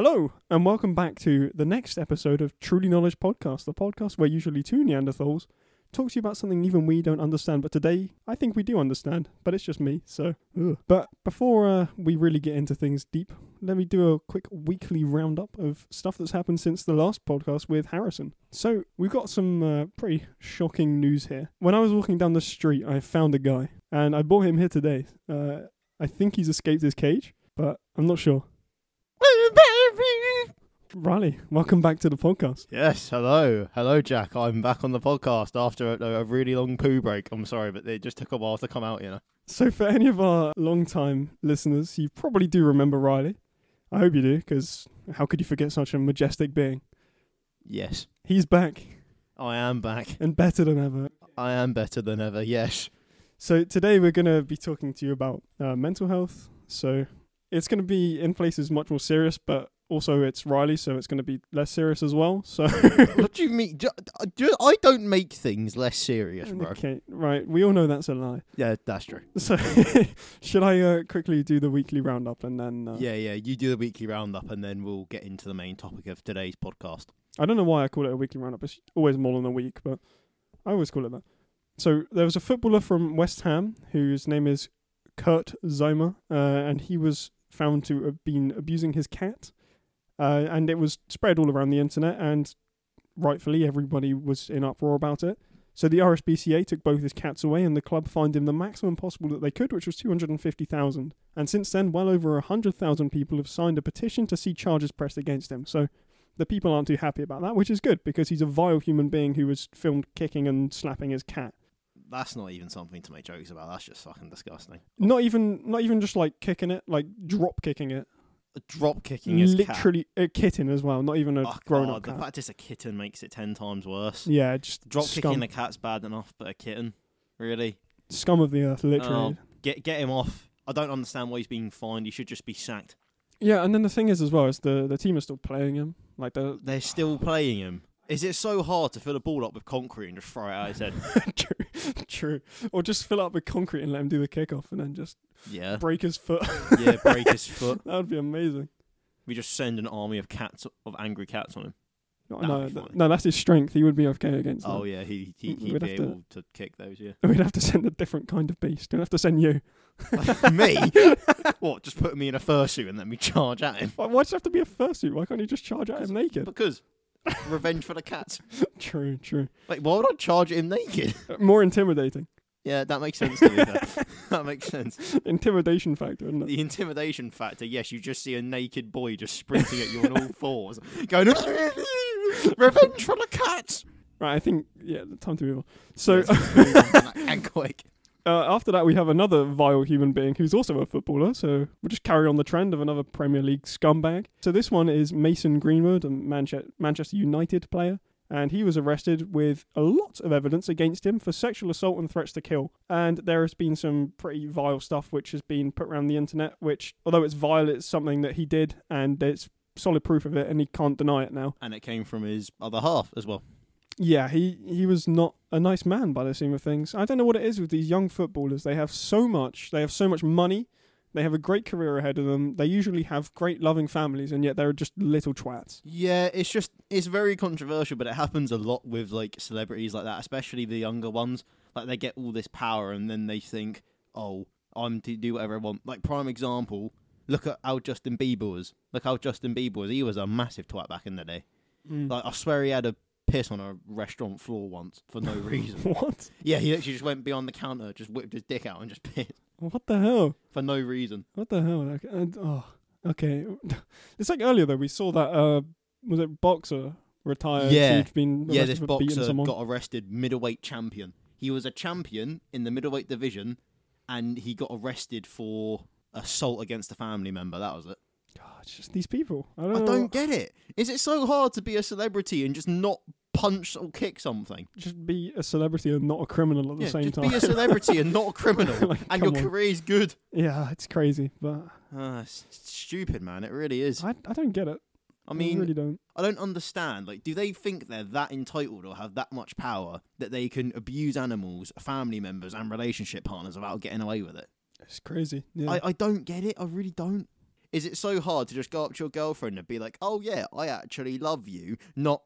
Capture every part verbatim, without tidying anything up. Hello, and welcome back to the next episode of Truly Knowledge Podcast, the podcast where usually two Neanderthals talk to you about something even we don't understand, but today I think we do understand, but it's just me, so... Ugh. But before uh, we really get into things deep, let me do a quick weekly roundup of stuff that's happened since the last podcast with Harrison. So, we've got some uh, pretty shocking news here. When I was walking down the street, I found a guy, and I brought him here today. Uh, I think he's escaped his cage, but I'm not sure. Riley, welcome back to the podcast. Yes, hello. Hello, Jack. I'm back on the podcast after a, a really long poo break. I'm sorry, but it just took a while to come out, you know. So for any of our long-time listeners, you probably do remember Riley. I hope you do, because how could you forget such a majestic being? Yes. He's back. I am back. And better than ever. I am better than ever, yes. So today we're going to be talking to you about uh, mental health. So it's going to be in places much more serious, but... Also, it's Riley, so it's going to be less serious as well. So, what do you mean? Do, do, I don't make things less serious, bro. Okay, right. We all know that's a lie. Yeah, that's true. So, should I uh, quickly do the weekly roundup and then... Uh, yeah, yeah, you do the weekly roundup and then we'll get into the main topic of today's podcast. I don't know why I call it a weekly roundup. It's always more than a week, but I always call it that. So, there was a footballer from West Ham whose name is Kurt Zomer, uh, and he was found to have been abusing his cat. Uh, and it was spread all around the internet, and rightfully everybody was in uproar about it. So the R S P C A took both his cats away, and the club fined him the maximum possible that they could, which was two hundred fifty thousand. And since then, well over one hundred thousand people have signed a petition to see charges pressed against him. So the people aren't too happy about that, which is good, because he's a vile human being who was filmed kicking and slapping his cat. That's not even something to make jokes about. That's just fucking disgusting. Not even, not even just like kicking it, like drop kicking it. Drop kicking is literally cat. A kitten as well, not even a oh, grown up. The cat. Fact it's a kitten makes it ten times worse. Yeah, just drop scum. Kicking a cat's bad enough, but a kitten, really, scum of the earth, literally. Oh, get get him off. I don't understand why he's being fined. He should just be sacked. Yeah, and then the thing is as well is the the team are still playing him. Like the they're still playing him. Is it so hard to fill a ball up with concrete and just throw it out his head? True, true. Or just fill it up with concrete and let him do the kickoff and then just yeah. break his foot. yeah, break his foot. That would be amazing. We just send an army of cats, of angry cats on him. No, no, th- no, that's his strength. He would be okay against oh, that. Oh, yeah, he, he, he'd be able to, to kick those, yeah. We'd have to send a different kind of beast. We'd have to send you. Me? What, just put me in a fursuit and let me charge at him? Why, why does it have to be a fursuit? Why can't you just charge at him naked? Because... Revenge for the cats. True, true. Like, why would I charge him naked? More intimidating. Yeah, that makes sense to me. That. that makes sense. Intimidation factor, isn't it? The intimidation factor, yes. You just see a naked boy just sprinting at you on all fours. Going, revenge for the cats! Right, I think, yeah, time to move on. So, yeah, and quick. Uh, after that, we have another vile human being who's also a footballer, so we'll just carry on the trend of another Premier League scumbag. So this one is Mason Greenwood, a Manche- Manchester United player, and he was arrested with a lot of evidence against him for sexual assault and threats to kill. And there has been some pretty vile stuff which has been put around the internet, which, although it's vile, it's something that he did, and it's solid proof of it, and he can't deny it now. And it came from his other half as well. Yeah, he, he was not a nice man by the seam of things. I don't know what it is with these young footballers. They have so much. They have so much money. They have a great career ahead of them. They usually have great loving families, and yet they're just little twats. Yeah, it's just, it's very controversial, but it happens a lot with, like, celebrities like that, especially the younger ones. Like, they get all this power, and then they think, oh, I'm to do whatever I want. Like, prime example, look at how Justin Bieber was. Look how Justin Bieber was. He was a massive twat back in the day. Mm. Like, I swear he had a piss on a restaurant floor once for no reason. What? Yeah, he actually just went beyond the counter, just whipped his dick out and just pissed. What the hell? For no reason. What the hell? Like, and, oh, okay. It's like earlier though, we saw that, uh, was it boxer retired? Yeah, who'd been yeah this boxer got arrested, middleweight champion. He was a champion in the middleweight division and he got arrested for assault against a family member. That was it. God, it's just these people. I don't, I don't get it. Is it so hard to be a celebrity and just not punch or kick something? Just be a celebrity and not a criminal at the yeah, same just time. Just be a celebrity and not a criminal, like, and your career is good. Yeah, it's crazy, but uh, it's stupid, man. It really is. I, I don't get it. I mean, I really don't. I don't understand. Like, do they think they're that entitled or have that much power that they can abuse animals, family members, and relationship partners without getting away with it? It's crazy. Yeah. I, I don't get it. I really don't. Is it so hard to just go up to your girlfriend and be like, oh yeah, I actually love you, not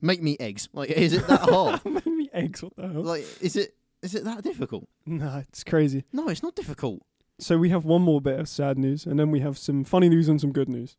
make me eggs? Like, is it that hard? Make me eggs, what the hell? Like, is it is it that difficult? Nah, it's crazy. No, it's not difficult. So we have one more bit of sad news, and then we have some funny news and some good news.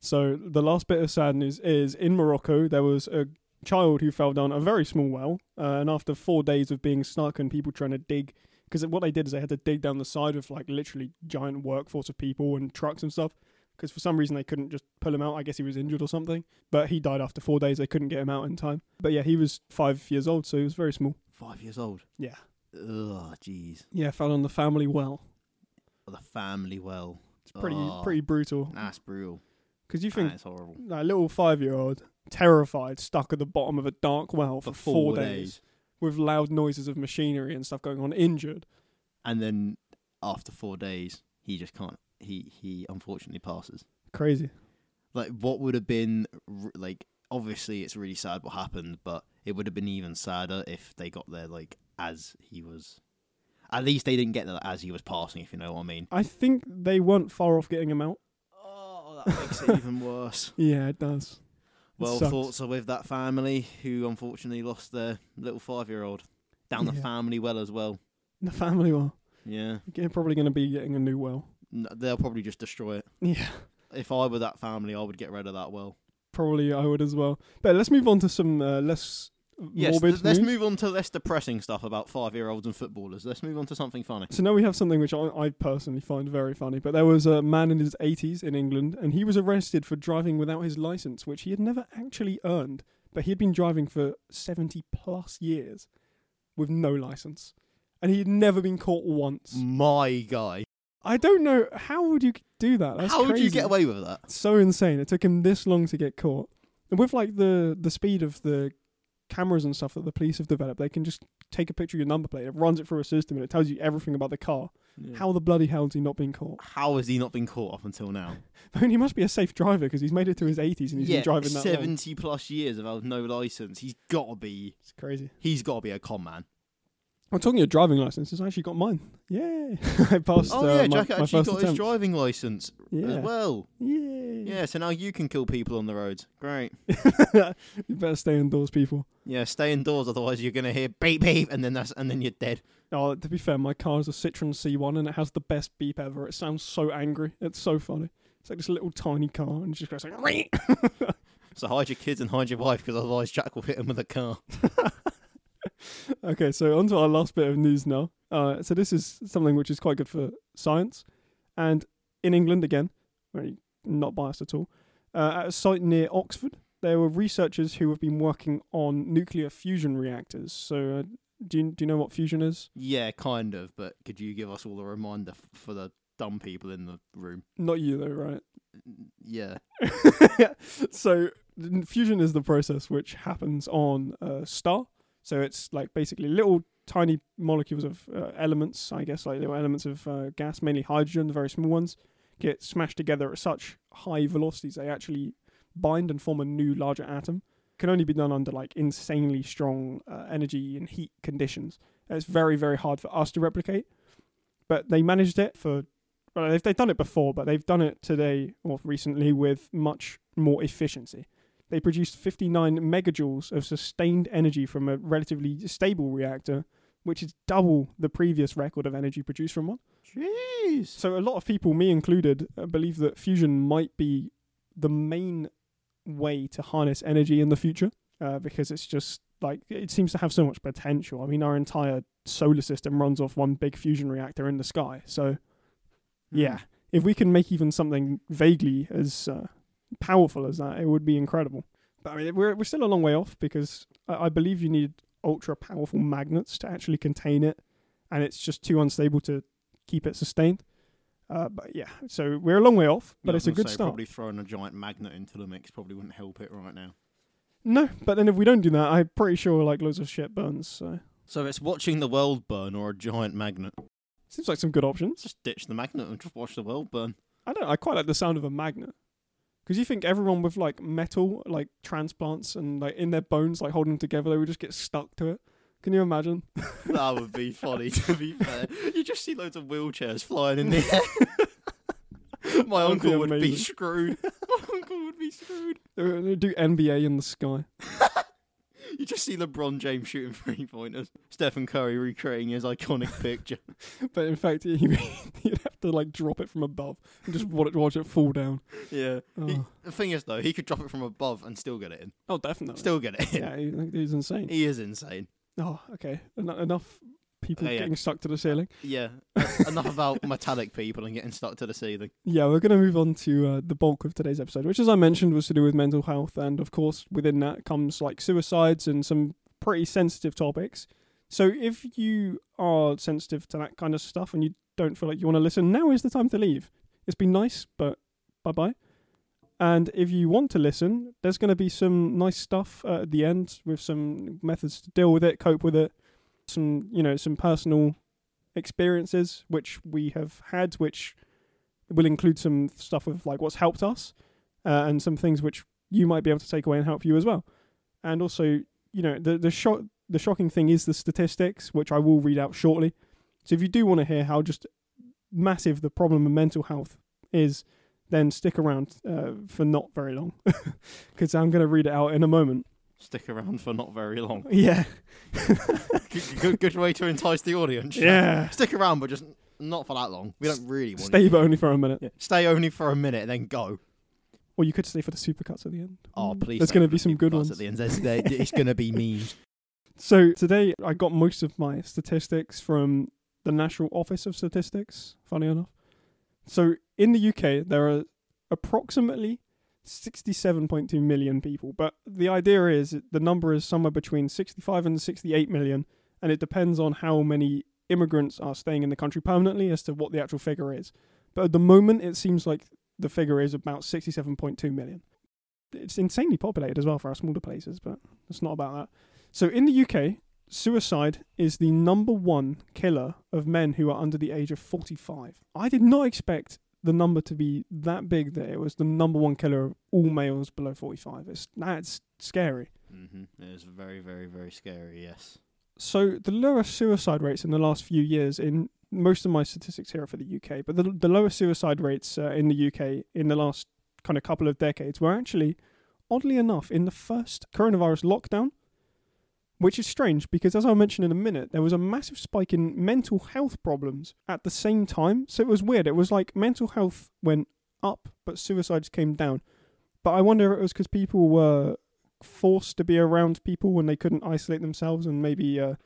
So the last bit of sad news is, in Morocco, there was a child who fell down a very small well, uh, and after four days of being stuck and people trying to dig, because what they did is they had to dig down the side of, like, literally giant workforce of people and trucks and stuff, because for some reason they couldn't just pull him out. I guess he was injured or something, but he died after four days. They couldn't get him out in time. But yeah, he was five years old, so he was very small. Five years old? Yeah. Ugh, jeez. Yeah, fell on the family well. Oh, the family well. It's pretty oh, pretty brutal. That's brutal. Because you think, that's horrible. That little five-year-old, terrified, stuck at the bottom of a dark well for, for four, four days. days. With loud noises of machinery and stuff going on, injured. And then after four days, he just can't, he, he unfortunately passes. Crazy. Like, what would have been, like, obviously it's really sad what happened, but it would have been even sadder if they got there, like, as he was, at least they didn't get there as he was passing, if you know what I mean. I think they weren't far off getting him out. Oh, that makes it even worse. Yeah, it does. Well, thoughts are with that family who unfortunately lost their little five-year-old down yeah. the family well as well. The family well? Yeah. They're probably going to be getting a new well. No, they'll probably just destroy it. Yeah. If I were that family, I would get rid of that well. Probably I would as well. But let's move on to some uh, less yes, morbid th- let's news. move on to less depressing stuff about five-year-olds and footballers. Let's move on to something funny. So now we have something which I, I personally find very funny, but there was a man in his eighties in England, and he was arrested for driving without his licence, which he had never actually earned, but he had been driving for seventy plus years with no licence, and he had never been caught once. My guy. I don't know, how would you do that? That's how crazy. Would you get away with that? It's so insane. It took him this long to get caught. And with, like, the, the speed of the cameras and stuff that the police have developed, they can just take a picture of your number plate, it runs it through a system, and it tells you everything about the car. Yeah. How the bloody hell has he not been caught? How has he not been caught up until now? I mean, he must be a safe driver, because he's made it to his eighties and he's yeah, been driving that seventy long. Plus years without no license. He's got to be... It's crazy. He's got to be a con man. I'm talking your driving licenses. I actually got mine. Yay! I passed. Oh yeah, uh, my, Jack actually my first got attempt. His driving license yeah. as well. Yay! Yeah, so now you can kill people on the roads. Great. You better stay indoors, people. Yeah, stay indoors, otherwise you're gonna hear beep beep, and then that's and then you're dead. Oh, to be fair, my car is a Citroen C one, and it has the best beep ever. It sounds so angry. It's so funny. It's like this little tiny car, and it just goes like. So hide your kids and hide your wife, because otherwise Jack will hit him with a car. Okay, so on to our last bit of news now. Uh, so this is something which is quite good for science. And in England, again, really not biased at all, uh, at a site near Oxford, there were researchers who have been working on nuclear fusion reactors. So uh, do, you, do you know what fusion is? Yeah, kind of, but could you give us all a reminder f- for the dumb people in the room? Not you though, right? Yeah. So fusion is the process which happens on a star. So it's like basically little tiny molecules of uh, elements, I guess, like little elements of uh, gas, mainly hydrogen, the very small ones, get smashed together at such high velocities they actually bind and form a new larger atom. Can only be done under like insanely strong uh, energy and heat conditions. And it's very, very hard for us to replicate. But they managed it for, well, they've, they've done it before, but they've done it today or recently with much more efficiency. They produced fifty-nine megajoules of sustained energy from a relatively stable reactor, which is double the previous record of energy produced from one. Jeez! So a lot of people, me included, believe that fusion might be the main way to harness energy in the future, uh, because it's just, like, it seems to have so much potential. I mean, our entire solar system runs off one big fusion reactor in the sky. So, mm. yeah, if we can make even something vaguely as... Uh, powerful as that, it would be incredible. But I mean, we're we're still a long way off, because I, I believe you need ultra powerful magnets to actually contain it, and it's just too unstable to keep it sustained. Uh, but yeah, so we're a long way off, but yeah, it's a good say, start. Probably throwing a giant magnet into the mix probably wouldn't help it right now. No, but then if we don't do that, I'm pretty sure like loads of shit burns. So, so it's watching the world burn or a giant magnet. Seems like some good options. Just ditch the magnet and just watch the world burn. I don't. I quite like the sound of a magnet. Because you think everyone with, like, metal, like, transplants and, like, in their bones, like, holding them together, they would just get stuck to it. Can you imagine? That would be funny, to be fair. You just see loads of wheelchairs flying in the air. My That'd uncle be would be screwed. My uncle would be screwed. They'd do N B A in the sky. You just see LeBron James shooting three-pointers. Stephen Curry recreating his iconic picture. But in fact, he'd have to like drop it from above and just watch it fall down. Yeah. Oh. He, the thing is, though, he could drop it from above and still get it in. Oh, definitely. Still get it in. Yeah, he, he's insane. He is insane. Oh, okay. En- enough people oh, yeah. getting stuck to the ceiling. Yeah. Enough about metallic people and getting stuck to the ceiling. Yeah, we're going to move on to uh, the bulk of today's episode, which, as I mentioned, was to do with mental health. And, of course, within that comes, like, suicides and some pretty sensitive topics. So if you are sensitive to that kind of stuff and you don't feel like you want to listen, now is the time to leave. It's been nice, but bye-bye. And if you want to listen, there's going to be some nice stuff uh, at the end with some methods to deal with it, cope with it, some, you know, some personal experiences which we have had, which will include some stuff with like what's helped us uh, and some things which you might be able to take away and help you as well. And also, you know, the the shock the shocking thing is the statistics, which I will read out shortly. So if you do want to hear how just massive the problem of mental health is, then stick around uh, for not very long, because I'm going to read it out in a moment. Stick around for not very long. Yeah. good, good, good way to entice the audience. Yeah. Stick around, but just not for that long. We don't really want stay to. Stay only for a minute. Yeah. Stay only for a minute and then go. Or you could stay for the supercuts at the end. Oh, please. There's going to be some good ones. At the end. There, it's going to be memes. So today I got most of my statistics from the National Office of Statistics, funny enough. So in the U K, there are approximately sixty-seven point two million people, but the idea is the number is somewhere between sixty-five and sixty-eight million, and it depends on how many immigrants are staying in the country permanently as to what the actual figure is. But at the moment, it seems like the figure is about sixty-seven point two million. It's insanely populated as well for our smaller places, but it's not about that. So in the U K, suicide is the number one killer of men who are under the age of forty-five. I did not expect the number to be that big that it was the number one killer of all males below forty-five. It's, that's scary. Mm-hmm. It is very, very, very scary, yes. So the lowest suicide rates in the last few years, in most of my statistics here are for the U K, but the, the lowest suicide rates uh, in the U K in the last kind of couple of decades were actually, oddly enough, in the first coronavirus lockdown, which is strange because, as I'll mention in a minute, there was a massive spike in mental health problems at the same time. So it was weird. It was like mental health went up, but suicides came down. But I wonder if it was because people were forced to be around people when they couldn't isolate themselves and maybe uh,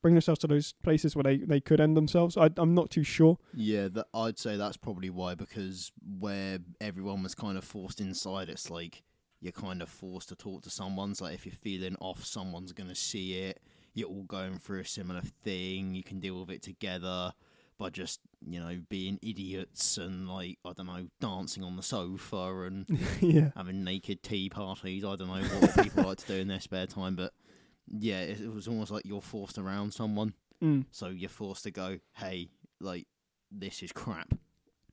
bring themselves to those places where they, they could end themselves. I, I'm not too sure. Yeah, that, I'd say that's probably why, because where everyone was kind of forced inside, it's like, you're kind of forced to talk to someone. So like if you're feeling off, someone's going to see it. You're all going through a similar thing. You can deal with it together by just, you know, being idiots and, like, I don't know, dancing on the sofa and yeah. having naked tea parties. I don't know what people like to do in their spare time. But, yeah, it, it was almost like you're forced around someone. Mm. So you're forced to go, hey, like, this is crap.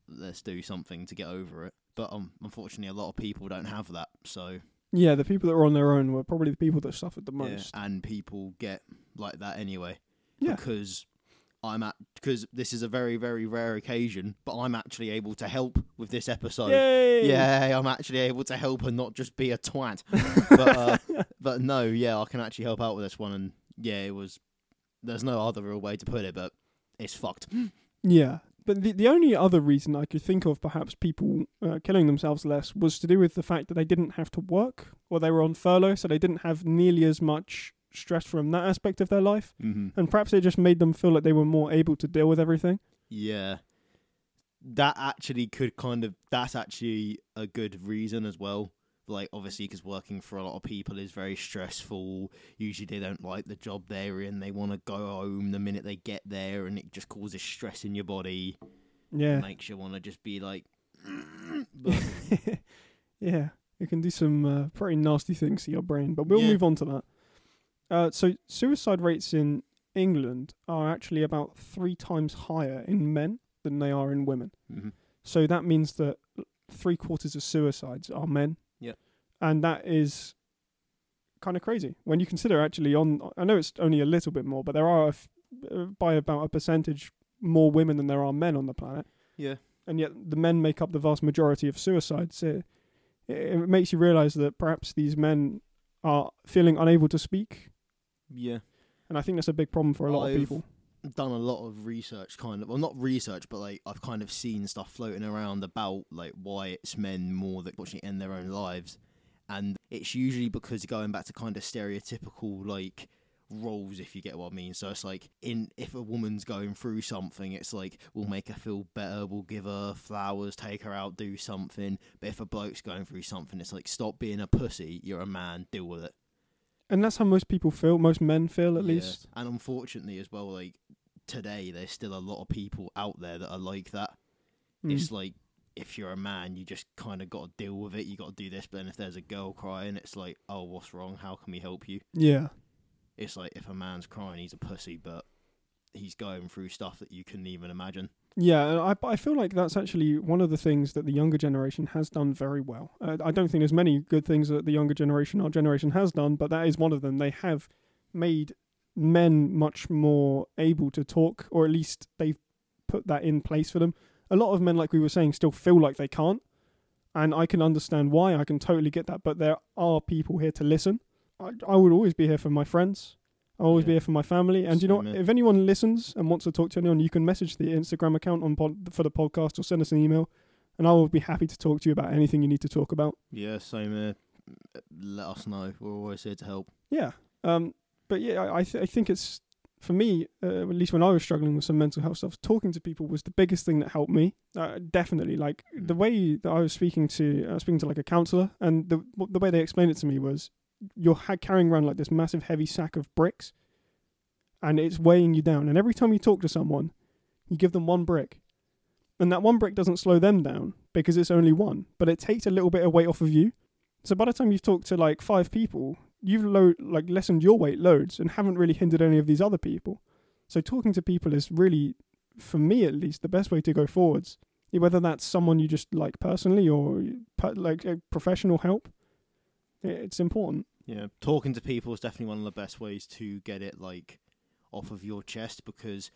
Let's do something to get over it. But um, unfortunately, a lot of people don't have that. So yeah, the people that were on their own were probably the people that suffered the most. Yeah, and people get like that anyway. Yeah. Because I'm at because this is a very very rare occasion, but I'm actually able to help with this episode. Yay! Yeah, I'm actually able to help and not just be a twat. but uh, but no, yeah, I can actually help out with this one. And yeah, it was. There's no other real way to put it, but it's fucked. Yeah. But the, the only other reason I could think of perhaps people uh, killing themselves less was to do with the fact that they didn't have to work or they were on furlough, so they didn't have nearly as much stress from that aspect of their life. Mm-hmm. And perhaps it just made them feel like they were more able to deal with everything. Yeah. That actually could kind of... That's actually a good reason as well. Like, obviously, because working for a lot of people is very stressful. Usually they don't like the job they're in. They want to go home the minute they get there, and it just causes stress in your body. Yeah. It makes you want to just be like... Yeah, it can do some uh, pretty nasty things to your brain, but we'll yeah. move on to that. Uh, so suicide rates in England are actually about three times higher in men than they are in women. Mm-hmm. So that means that three quarters of suicides are men. Yeah, and that is kind of crazy when you consider actually on. I know it's only a little bit more, but there are a f- by about a percentage more women than there are men on the planet. Yeah, and yet the men make up the vast majority of suicides. It, it makes you realise that perhaps these men are feeling unable to speak. Yeah. And I think that's a big problem for a lot I've of people. Done a lot of research, kind of. Well, not research, but like I've kind of seen stuff floating around about like why it's men more that actually end their own lives, and it's usually because going back to kind of stereotypical like roles, if you get what I mean. So it's like in if a woman's going through something, it's like we'll make her feel better, we'll give her flowers, take her out, do something. But if a bloke's going through something, it's like stop being a pussy. You're a man, deal with it. And that's how most people feel, most men feel at yeah. least. And unfortunately as well, like, today there's still a lot of people out there that are like that. Mm. It's like, if you're a man, you just kind of got to deal with it, you got to do this, but then if there's a girl crying, it's like, oh, what's wrong, how can we help you? Yeah. It's like, if a man's crying, he's a pussy, but he's going through stuff that you couldn't even imagine. Yeah, I I feel like that's actually one of the things that the younger generation has done very well. Uh, I don't think there's many good things that the younger generation, our generation, has done, but that is one of them. They have made men much more able to talk, or at least they've put that in place for them. A lot of men, like we were saying, still feel like they can't, and I can understand why. I can totally get that, but there are people here to listen. I, I would always be here for my friends. I'll always yeah. be here for my family. And so, you know what? If anyone listens and wants to talk to anyone, you can message the Instagram account on pod, for the podcast, or send us an email, and I will be happy to talk to you about anything you need to talk about. Yeah, same here. Let us know. We're always here to help. Yeah. Um. But yeah, I th- I think it's, for me, uh, at least when I was struggling with some mental health stuff, talking to people was the biggest thing that helped me. Uh, definitely. Like, mm. the way that I was speaking to, I was speaking to like a counsellor, and the the way they explained it to me was, you're ha- carrying around like this massive heavy sack of bricks, and it's weighing you down, and every time you talk to someone you give them one brick, and that one brick doesn't slow them down because it's only one, but it takes a little bit of weight off of you. So by the time you've talked to like five people, you've lo- like lessened your weight loads and haven't really hindered any of these other people. So talking to people is really, for me at least, the best way to go forwards, whether that's someone you just like personally or per- like uh, professional help. It's important. Yeah, talking to people is definitely one of the best ways to get it like off of your chest, because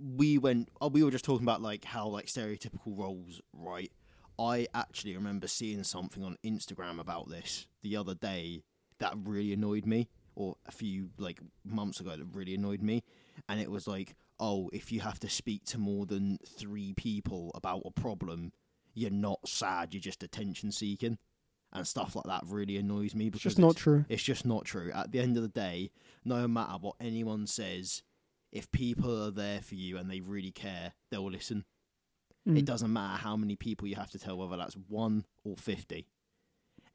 we went, oh, we were just talking about like how like stereotypical roles, right? I actually remember seeing something on Instagram about this the other day that really annoyed me, or a few like months ago that really annoyed me, and it was like, oh, if you have to speak to more than three people about a problem, you're not sad, you're just attention seeking. And stuff like that really annoys me, because it's just not it's, true. It's just not true. At the end of the day, no matter what anyone says, if people are there for you and they really care, they'll listen. Mm. It doesn't matter how many people you have to tell, whether that's one or fifty.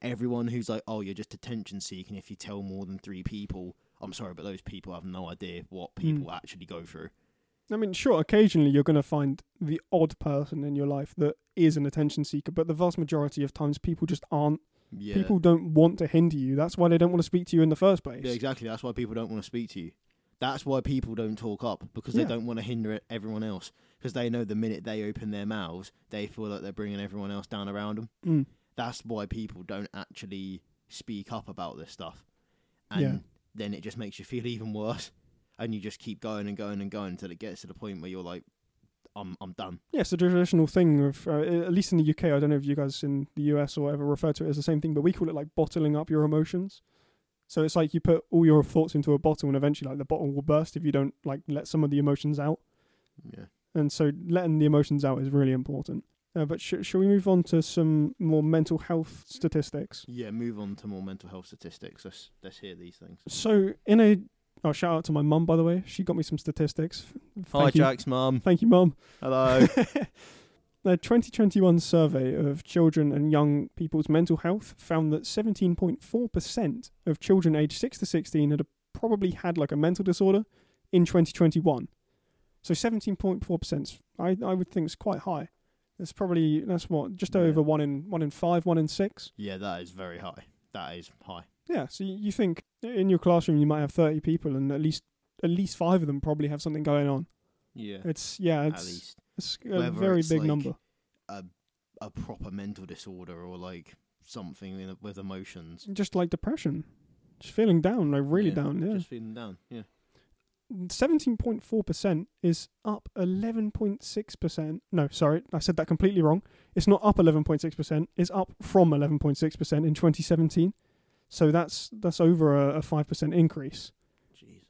Everyone who's like, oh, you're just attention seeking if you tell more than three people, I'm sorry, but those people have no idea what people mm. actually go through. I mean, sure, occasionally you're going to find the odd person in your life that is an attention seeker, but the vast majority of times people just aren't. Yeah. People don't want to hinder you. That's why they don't want to speak to you in the first place. Yeah, exactly. That's why people don't want to speak to you. That's why people don't talk up, because yeah. they don't want to hinder everyone else, because they know the minute they open their mouths, they feel like they're bringing everyone else down around them. Mm. That's why people don't actually speak up about this stuff. And yeah. then it just makes you feel even worse. And you just keep going and going and going until it gets to the point where you're like, I'm I'm done. Yeah, it's a traditional thing of, uh, at least in the U K, I don't know if you guys in the U S or whatever refer to it as the same thing, but we call it like bottling up your emotions. So it's like you put all your thoughts into a bottle, and eventually like the bottle will burst if you don't like let some of the emotions out. Yeah. And so letting the emotions out is really important. Uh, but sh- shall we move on to some more mental health statistics? Yeah, move on to more mental health statistics. Let's, let's hear these things. So in a... Oh, shout out to my mum, by the way. She got me some statistics. Thank Hi, you. Jack's mum. Thank you, mum. Hello. The twenty twenty-one survey of children and young people's mental health found that seventeen point four percent of children aged six to sixteen had probably had like a mental disorder in twenty twenty-one. So seventeen point four percent, I, I would think, is quite high. That's probably, that's what, just yeah. over one in one in five, one in six. Yeah, that is very high. That is high. Yeah, so you think in your classroom you might have thirty people, and at least at least five of them probably have something going on. Yeah, it's yeah, it's, at least. it's a Whether very it's big like number. A a proper mental disorder, or like something with emotions, just like depression, just feeling down, like really yeah, down. Yeah, just feeling down. Yeah. seventeen point four percent is up eleven point six percent. No, sorry, I said that completely wrong. It's not up eleven point six percent. It's up from eleven point six percent in twenty seventeen. So that's that's over a, a five percent increase. Jesus.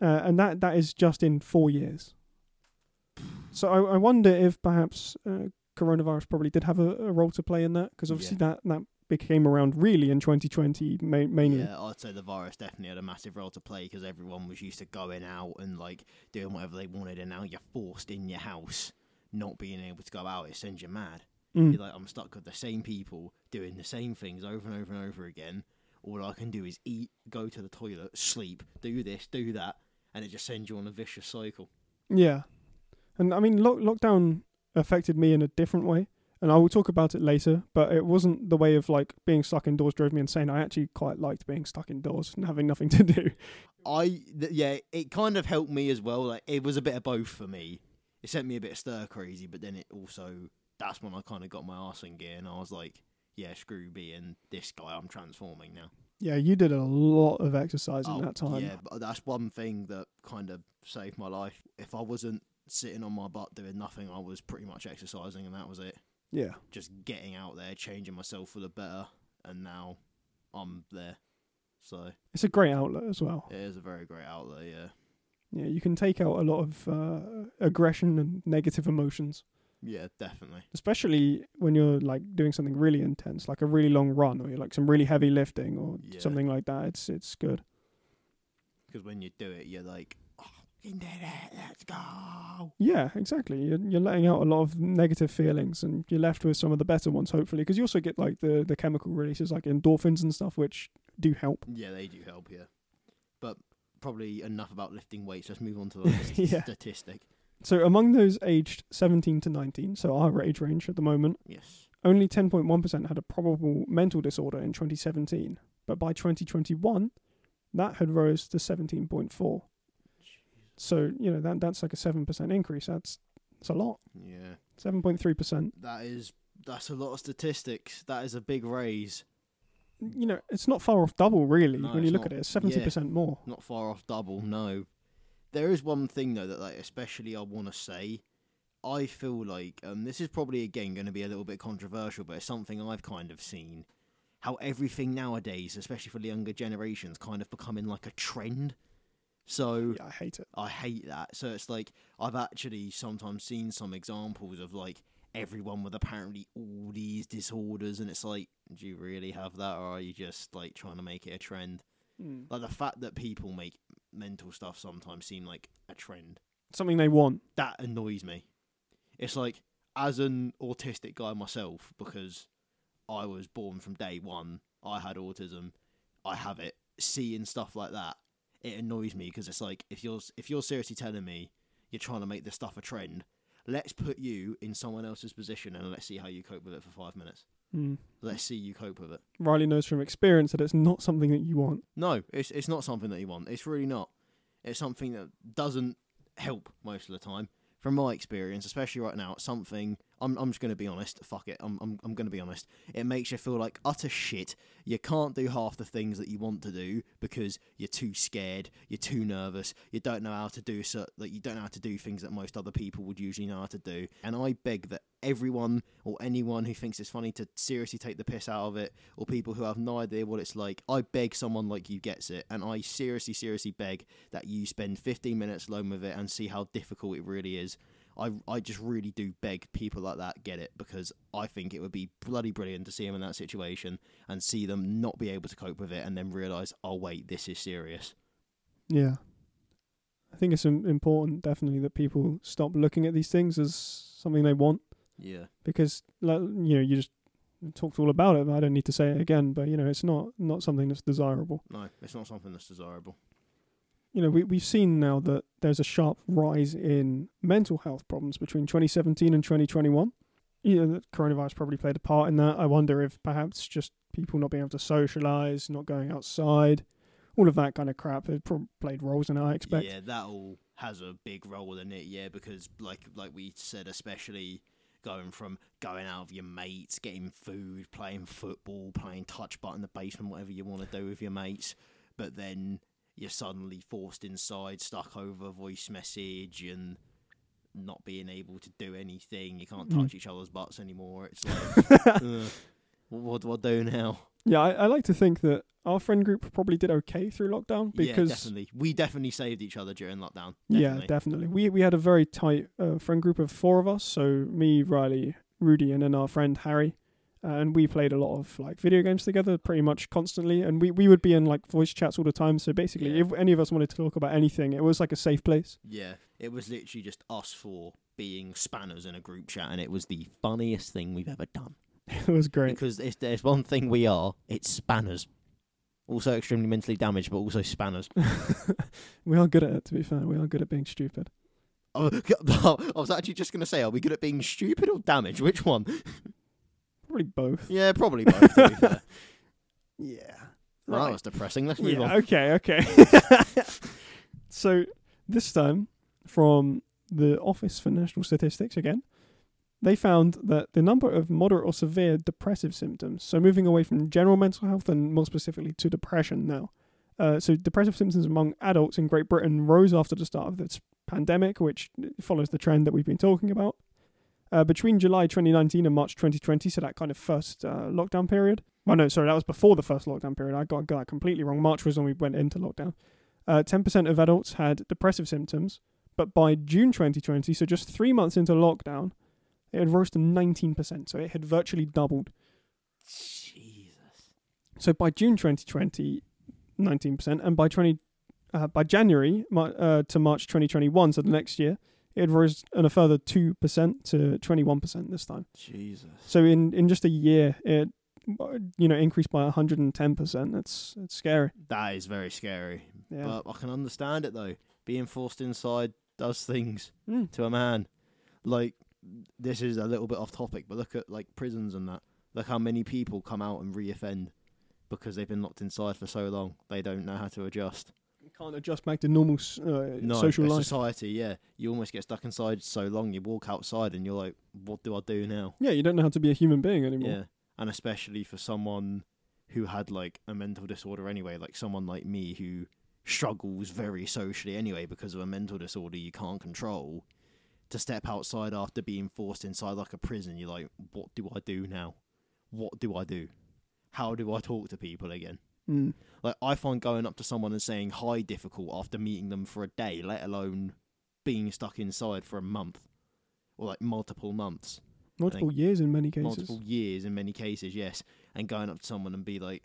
Uh, and that, that is just in four years. So I, I wonder if perhaps uh, coronavirus probably did have a, a role to play in that, because obviously yeah. that, that became around really in twenty twenty ma- mainly. Yeah, I'd say the virus definitely had a massive role to play because everyone was used to going out and like doing whatever they wanted, and now you're forced in your house, not being able to go out. It sends you mad. Mm. You're like, I'm stuck with the same people doing the same things over and over and over again. All I can do is eat, go to the toilet, sleep, do this, do that, and it just sends you on a vicious cycle. Yeah. And I mean, lo- lockdown affected me in a different way, and I will talk about it later, but it wasn't the way of like being stuck indoors drove me insane. I actually quite liked being stuck indoors and having nothing to do. I, th- yeah, it kind of helped me as well. Like, it was a bit of both for me. It sent me a bit stir crazy, but then it also, that's when I kind of got my arse in gear and I was like, yeah, screw being this guy, I'm transforming now. Yeah, you did a lot of exercise oh, in that time. Yeah, but that's one thing that kind of saved my life. If I wasn't sitting on my butt doing nothing, I was pretty much exercising, and that was it. Yeah, just getting out there, changing myself for the better, and now I'm there. So it's a great outlet as well. It is a very great outlet. Yeah, yeah, you can take out a lot of uh, aggression and negative emotions. Yeah, definitely. Especially when you're like doing something really intense, like a really long run, or you're like some really heavy lifting, or yeah. something like that. It's it's good because when you do it, you're like, you did it, let's go. Yeah, exactly. You're, you're letting out a lot of negative feelings, and you're left with some of the better ones, hopefully, because you also get like the, the chemical releases, like endorphins and stuff, which do help. Yeah, they do help, yeah. But probably enough about lifting weights. Let's move on to the yeah. statistic. So among those aged seventeen to nineteen, so our age range at the moment, yes, only ten point one percent had a probable mental disorder in twenty seventeen. But by twenty twenty-one, that had rose to seventeen point four. So, you know, that that's like a seven percent increase. That's, that's a lot. Yeah. seven point three percent. That is, that's a lot of statistics. That is a big raise. You know, it's not far off double, really, no, when you look not, at it. It's seventy percent yeah, more. Not far off double, no. There is one thing, though, that, like, especially I want to say, I feel like, um, this is probably, again, going to be a little bit controversial, but it's something I've kind of seen, how everything nowadays, especially for the younger generations, kind of becoming like a trend. So yeah, I hate it. I hate that. So it's like I've actually sometimes seen some examples of like everyone with apparently all these disorders, and it's like, do you really have that, or are you just like trying to make it a trend? Mm. Like the fact that people make mental stuff sometimes seem like a trend, something they want. That annoys me. It's like, as an autistic guy myself, because I was born from day one, I had autism, I have it. Seeing stuff like that, it annoys me, because it's like, if you're if you're seriously telling me you're trying to make this stuff a trend, let's put you in someone else's position and let's see how you cope with it for five minutes. Mm. Let's see you cope with it. Riley knows from experience that it's not something that you want. No, it's it's not something that you want. It's really not. It's something that doesn't help most of the time. From my experience, especially right now, it's something, I'm I'm just going to be honest, fuck it, I'm I'm I'm going to be honest. It makes you feel like utter shit. You can't do half the things that you want to do because you're too scared, you're too nervous, you don't know how to do so, like, you don't know how to do things that most other people would usually know how to do. And I beg that everyone or anyone who thinks it's funny to seriously take the piss out of it, or people who have no idea what it's like, I beg someone like you gets it, and I seriously, seriously beg that you spend fifteen minutes alone with it and see how difficult it really is. I, I just really do beg people like that get it, because I think it would be bloody brilliant to see them in that situation and see them not be able to cope with it and then realise, oh wait, this is serious. Yeah. I think it's important, definitely, that people stop looking at these things as something they want. Yeah. Because, like, you know, you just talked all about it. I don't need to say it again, but, you know, it's not, not something that's desirable. No, it's not something that's desirable. You know, we, we've seen now that there's a sharp rise in mental health problems between twenty seventeen and twenty twenty-one. You know, the coronavirus probably played a part in that. I wonder if perhaps just people not being able to socialise, not going outside, all of that kind of crap it probably played roles in it, I expect. Yeah, that all has a big role in it, yeah, because like like we said, especially going from going out with your mates, getting food, playing football, playing touch butt in the basement, whatever you want to do with your mates, but then you're suddenly forced inside, stuck over voice message and not being able to do anything. You can't touch mm. each other's butts anymore. It's like, uh, what do I do now? Yeah, I, I like to think that our friend group probably did okay through lockdown. Because yeah, definitely. We definitely saved each other during lockdown. Definitely. Yeah, definitely. We we had a very tight uh, friend group of four of us. So me, Riley, Rudy, and then our friend Harry. Uh, and we played a lot of like video games together pretty much constantly. And we, we would be in like voice chats all the time. So basically, yeah. if any of us wanted to talk about anything, it was like a safe place. Yeah, it was literally just us four being spanners in a group chat. And it was the funniest thing we've ever done. It was great. Because if there's one thing we are, it's spanners. Also extremely mentally damaged, but also spanners. We are good at it, to be fair. We are good at being stupid. Oh, I was actually just going to say, are we good at being stupid or damaged? Which one? Probably both. Yeah, probably both, to be fair. Yeah. Well, right. That was depressing. Let's move yeah, on. Okay, okay. So, this time, from the Office for National Statistics again, they found that the number of moderate or severe depressive symptoms, so moving away from general mental health and more specifically to depression now. Uh, so depressive symptoms among adults in Great Britain rose after the start of this pandemic, which follows the trend that we've been talking about. Uh, between July twenty nineteen and March twenty twenty, so that kind of first uh, lockdown period. Well, no, sorry, that was before the first lockdown period. I got, got that completely wrong. March was when we went into lockdown. Uh, ten percent of adults had depressive symptoms, but by June twenty twenty, so just three months into lockdown, it had rose to nineteen percent, so it had virtually doubled. Jesus. So by June twenty twenty, nineteen percent, and by twenty uh, by January uh, to March twenty twenty-one, so the next year, it had rose on a further two percent to twenty-one percent this time. Jesus. So in, in just a year, it you know increased by one hundred ten percent. That's that's scary. That is very scary. Yeah. But I can understand it though. Being forced inside does things mm. to a man. Like, this is a little bit off topic, but look at like prisons and that. Look how many people come out and reoffend because they've been locked inside for so long. They don't know how to adjust. You can't adjust back to normal uh, no, social life. Society, yeah. You almost get stuck inside so long. You walk outside and you're like, what do I do now? Yeah, you don't know how to be a human being anymore. Yeah, and especially for someone who had like a mental disorder anyway, like someone like me who struggles very socially anyway because of a mental disorder you can't control. To step outside after being forced inside like a prison, you're like, what do I do now? What do I do? How do I talk to people again? Mm. Like, I find going up to someone and saying hi difficult after meeting them for a day, let alone being stuck inside for a month or like multiple months. Multiple years in many cases. Multiple years in many cases, yes. And going up to someone and be like,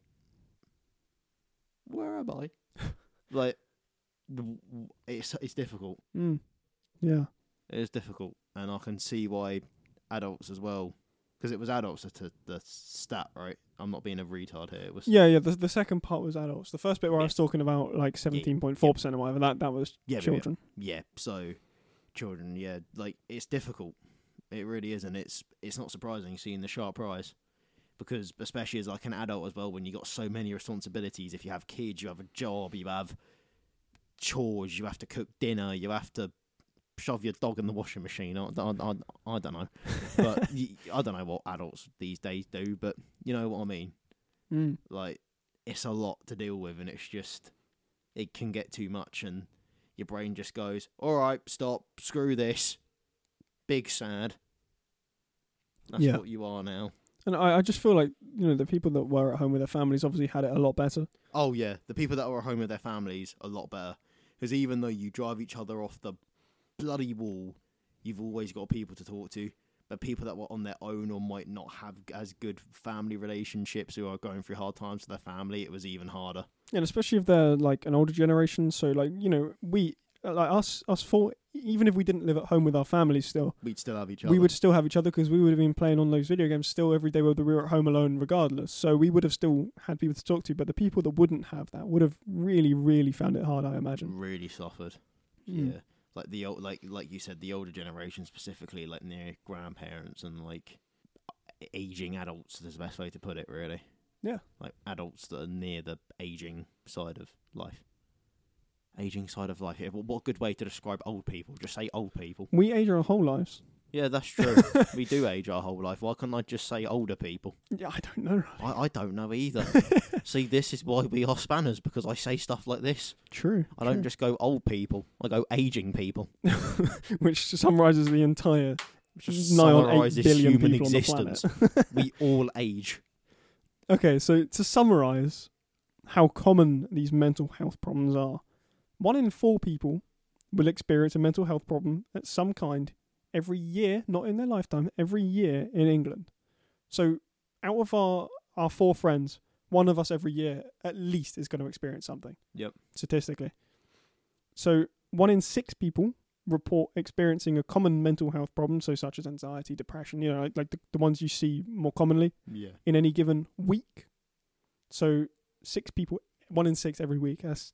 where am I? Like, it's, it's difficult. Mm. Yeah. It is difficult, and I can see why adults as well, because it was adults to the stat, right? I'm not being a retard here. It was yeah, yeah. The, the second part was adults. The first bit where yeah. I was talking about like seventeen point four percent yeah. or whatever, that, that was yeah, children. Yeah. yeah, so children, yeah. Like, it's difficult. It really is, and it's, it's not surprising seeing the sharp rise, because especially as like an adult as well, when you got so many responsibilities, if you have kids, you have a job, you have chores, you have to cook dinner, you have to shove your dog in the washing machine. I, I, I, I don't know. But I don't know what adults these days do, but you know what I mean. Mm. Like, it's a lot to deal with, and it's just, it can get too much, and your brain just goes, all right, stop, screw this. Big sad. That's yeah. what you are now. And I, I just feel like, you know, the people that were at home with their families obviously had it a lot better. Oh, yeah. The people that were at home with their families, a lot better. Because even though you drive each other off the bloody wall, you've always got people to talk to, but people that were on their own or might not have as good family relationships, who are going through hard times with their family, it was even harder. And especially if they're like an older generation, so like, you know, we like us us four, even if we didn't live at home with our families, still we'd still have each other. We would still have each other, because we would have been playing on those video games still every day whether we were at home alone regardless, so we would have still had people to talk to. But the people that wouldn't have that would have really really found it hard, I imagine. Really suffered. mm. yeah Like the old, like like you said, the older generation specifically, like near grandparents and like aging adults is the best way to put it, really. Yeah. Like adults that are near the aging side of life. Aging side of life. What good way to describe old people? Just say old people. We age our whole lives. Yeah, that's true. We do age our whole life. Why can't I just say older people? Yeah, I don't know. Right? I, I don't know either. See, this is why we are spanners, because I say stuff like this. True. I true. don't just go old people. I go aging people. Which summarises the entire just summarises nine point eight billion human people existence. On the planet. We all age. Okay, so to summarise how common these mental health problems are, one in four people will experience a mental health problem at some kind every year, not in their lifetime, every year in England. So out of our, our four friends, one of us every year at least is going to experience something. Yep. Statistically. So one in six people report experiencing a common mental health problem, so such as anxiety, depression, you know, like, like the, the ones you see more commonly yeah. in any given week. So six people, one in six every week. That's,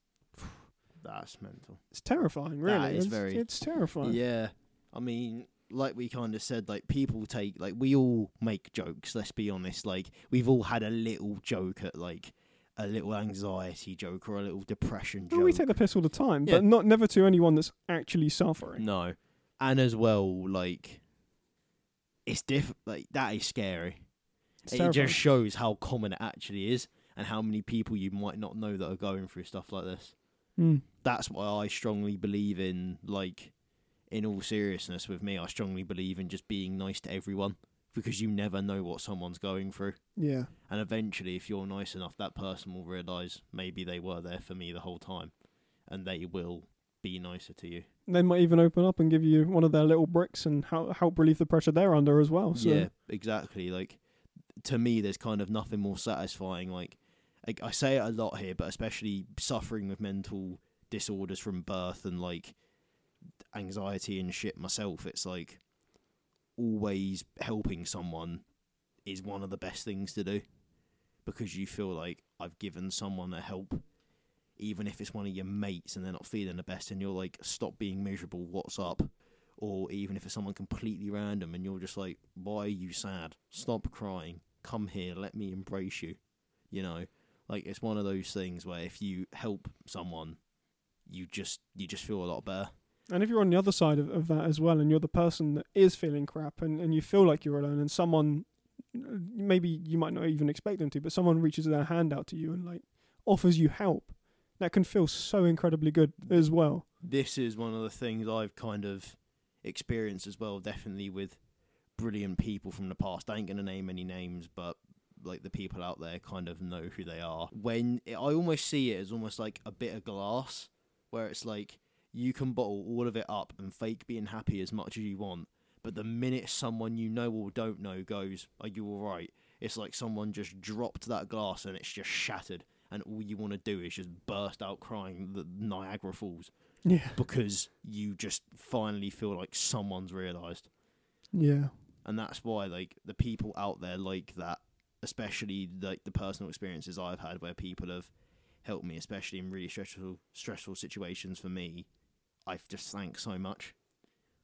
that's mental. It's terrifying, really. That is it's, very... It's terrifying. Yeah. I mean, like we kind of said, like, people take, like, we all make jokes, let's be honest. Like, we've all had a little joke at, like, a little anxiety joke or a little depression joke. Well, we take the piss all the time, yeah. but not never to anyone that's actually suffering. No. And as well, like, it's diff- like, that is scary. It's it terrifying. Just shows how common it actually is and how many people you might not know that are going through stuff like this. Mm. That's why I strongly believe in, like... In all seriousness, with me, I strongly believe in just being nice to everyone, because you never know what someone's going through. Yeah. And eventually, if you're nice enough, that person will realise maybe they were there for me the whole time, and they will be nicer to you. They might even open up and give you one of their little bricks and ha- help relieve the pressure they're under as well. So. Yeah, exactly. Like, to me, there's kind of nothing more satisfying. Like, I, I say it a lot here, but especially suffering with mental disorders from birth and, like, anxiety and shit myself, it's like always helping someone is one of the best things to do, because you feel like I've given someone a help, even if it's one of your mates and they're not feeling the best and you're like, stop being miserable, what's up? Or even if it's someone completely random and you're just like, why are you sad? Stop crying, come here, let me embrace you. You know, like, it's one of those things where if you help someone, you just you just feel a lot better. And if you're on the other side of, of that as well, and you're the person that is feeling crap and, and you feel like you're alone, and someone, maybe you might not even expect them to, but someone reaches their hand out to you and like offers you help, that can feel so incredibly good as well. This is one of the things I've kind of experienced as well, definitely with brilliant people from the past. I ain't going to name any names, but like the people out there kind of know who they are. When it, I almost see it as almost like a bit of glass, where it's like, you can bottle all of it up and fake being happy as much as you want, but the minute someone you know or don't know goes, are you alright? It's like someone just dropped that glass and it's just shattered, and all you want to do is just burst out crying the Niagara Falls. Yeah. Because you just finally feel like someone's realised. Yeah. And that's why, like, the people out there like that, especially like the personal experiences I've had where people have helped me, especially in really stressful stressful situations for me, I've just thanked so much,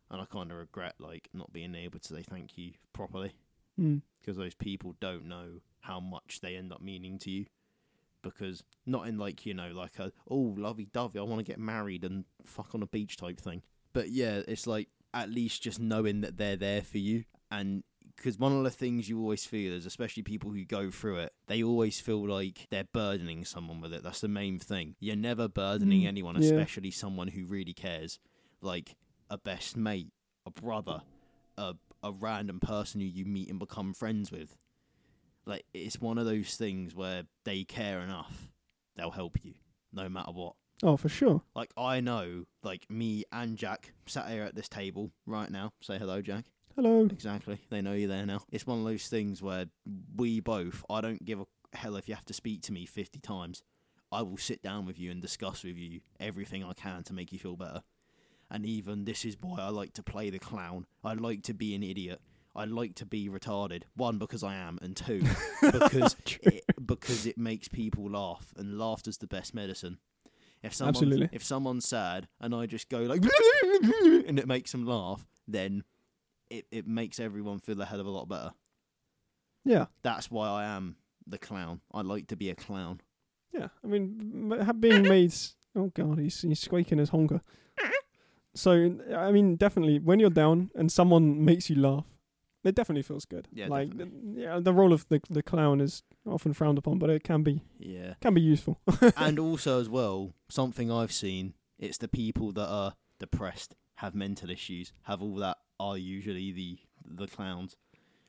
and I kind of regret like not being able to say thank you properly, mm. because those people don't know how much they end up meaning to you. Because not in like, you know, like a, oh, lovey-dovey, I want to get married and fuck on a beach type thing. But yeah, it's like at least just knowing that they're there for you. And because one of the things you always feel is, especially people who go through it, they always feel like they're burdening someone with it. That's the main thing. You're never burdening mm, anyone, yeah. especially someone who really cares. Like a best mate, a brother, a a random person who you meet and become friends with. Like, it's one of those things where they care enough, they'll help you, no matter what. Oh, for sure. Like, I know, like, me and Jack sat here at this table right now. Say hello, Jack. Hello. Exactly. They know you're there now. It's one of those things where we both, I don't give a hell if you have to speak to me fifty times. I will sit down with you and discuss with you everything I can to make you feel better. And even this is why I like to play the clown. I like to be an idiot. I like to be retarded. One, because I am, and two, because it, because it makes people laugh, and laughter's the best medicine. If someone, Absolutely. If someone's sad and I just go like, and it makes them laugh, then... It, it makes everyone feel a hell of a lot better. Yeah. That's why I am the clown. I like to be a clown. Yeah. I mean, being made... Oh, God, he's, he's squeaking his honker. So, I mean, definitely, when you're down and someone makes you laugh, it definitely feels good. Yeah, like the, yeah, the role of the the clown is often frowned upon, but it can be yeah can be useful. And also, as well, something I've seen, it's the people that are depressed, have mental issues, have all that, are usually the the clowns,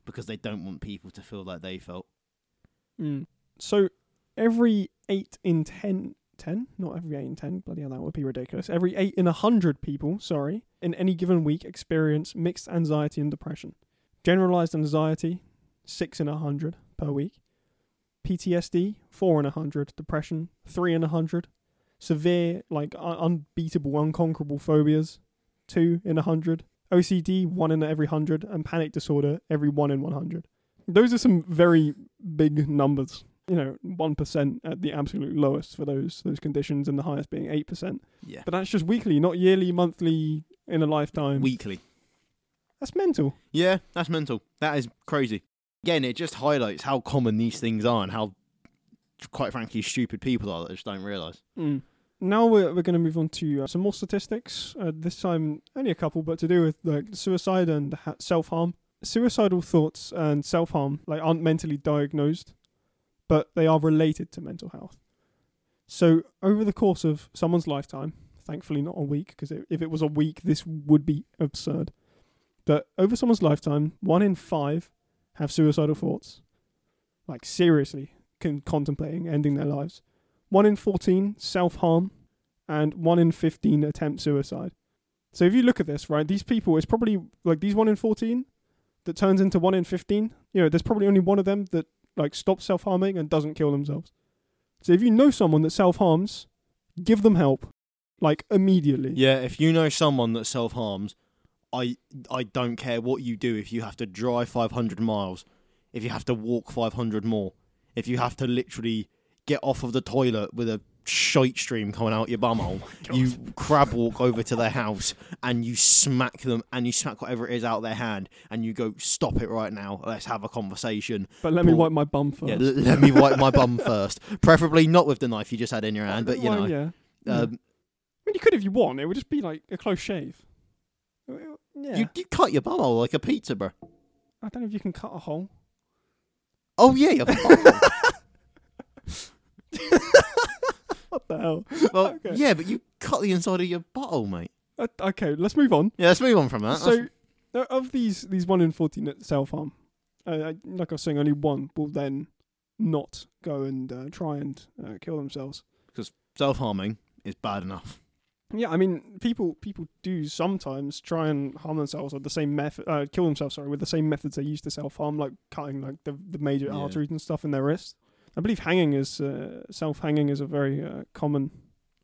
because they don't want people to feel like they felt. Mm. So every eight in ten, ten? Not every eight in ten, bloody hell, that would be ridiculous. Every eight in a hundred people, sorry, in any given week experience mixed anxiety and depression. Generalized anxiety, six in a hundred per week. P T S D, four in a hundred. Depression, three in a hundred. Severe, like un- unbeatable, unconquerable phobias, two in a hundred. O C D, one in every hundred. And panic disorder, every one in one hundred. Those are some very big numbers. You know, one percent at the absolute lowest for those those conditions, and the highest being eight percent. Yeah. But that's just weekly, not yearly, monthly, in a lifetime. Weekly. That's mental. Yeah, that's mental. That is crazy. Again, it just highlights how common these things are and how, quite frankly, stupid people are that just don't realise. Mm. Now we're we're going to move on to uh, some more statistics. Uh, this time, only a couple, but to do with like suicide and ha- self-harm. Suicidal thoughts and self-harm like aren't mentally diagnosed, but they are related to mental health. So over the course of someone's lifetime, thankfully not a week, because if it was a week, this would be absurd. But over someone's lifetime, one in five have suicidal thoughts, like seriously con- contemplating ending their lives. One in fourteen self-harm, and one in fifteen attempt suicide. So if you look at this, right, these people, it's probably like these one in fourteen that turns into one in fifteen. You know, there's probably only one of them that like stops self-harming and doesn't kill themselves. So if you know someone that self-harms, give them help, like immediately. Yeah, if you know someone that self-harms, I I don't care what you do. If you have to drive five hundred miles, if you have to walk five hundred more, if you have to literally get off of the toilet with a shite stream coming out your bumhole, oh you crab walk over to their house and you smack them and you smack whatever it is out of their hand and you go, stop it right now, let's have a conversation. But let Pull. me wipe my bum first. Yeah, l- let me wipe my bum first. Preferably not with the knife you just had in your hand, but you well, know. Yeah. Um, I mean, you could if you want. It would just be like a close shave. Yeah. You, you cut your bumhole like a pizza, bro. I don't know if you can cut a hole. Oh, yeah, your bumhole. What the hell? Well, okay. Yeah, but you cut the inside of your bottle, mate. Uh, okay, let's move on. Yeah, let's move on from that. So, uh, of these, these one in fourteen at self-harm, uh, like I was saying, only one will then not go and uh, try and uh, kill themselves. Because self-harming is bad enough. Yeah, I mean, people people do sometimes try and harm themselves with the same method, uh, kill themselves, sorry, with the same methods they use to self-harm, like cutting like the, the major yeah. arteries and stuff in their wrists. I believe hanging is uh, self-hanging is a very uh, common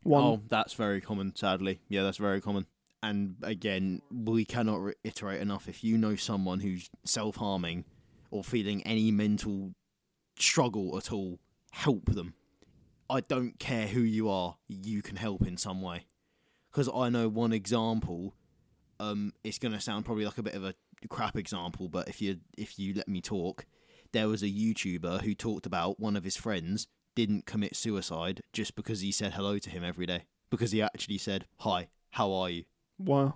one. Oh, that's very common, sadly. Yeah, that's very common. And again, we cannot reiterate enough. If you know someone who's self-harming or feeling any mental struggle at all, help them. I don't care who you are. You can help in some way. Because I know one example. Um, it's going to sound probably like a bit of a crap example, but if you if you let me talk. There was a YouTuber who talked about one of his friends didn't commit suicide just because he said hello to him every day. Because he actually said, hi, how are you? Wow.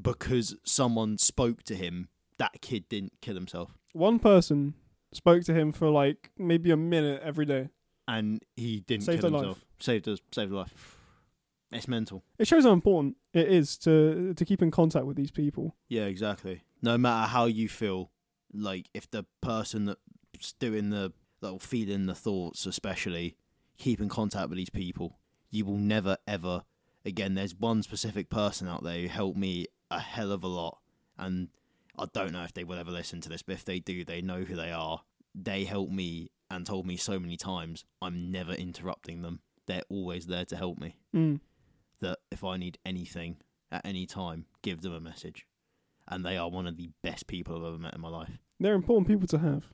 Because someone spoke to him, that kid didn't kill himself. One person spoke to him for like maybe a minute every day. And he didn't saved kill himself. Life. Saved us, saved a life. It's mental. It shows how important it is to to keep in contact with these people. Yeah, exactly. No matter how you feel. Like, if the person that's doing the, like, feeling the thoughts especially, keep in contact with these people. You will never, ever, again, there's one specific person out there who helped me a hell of a lot. And I don't know if they will ever listen to this, but if they do, they know who they are. They helped me and told me so many times, I'm never interrupting them. They're always there to help me. Mm. That if I need anything at any time, give them a message. And they are one of the best people I've ever met in my life. They're important people to have.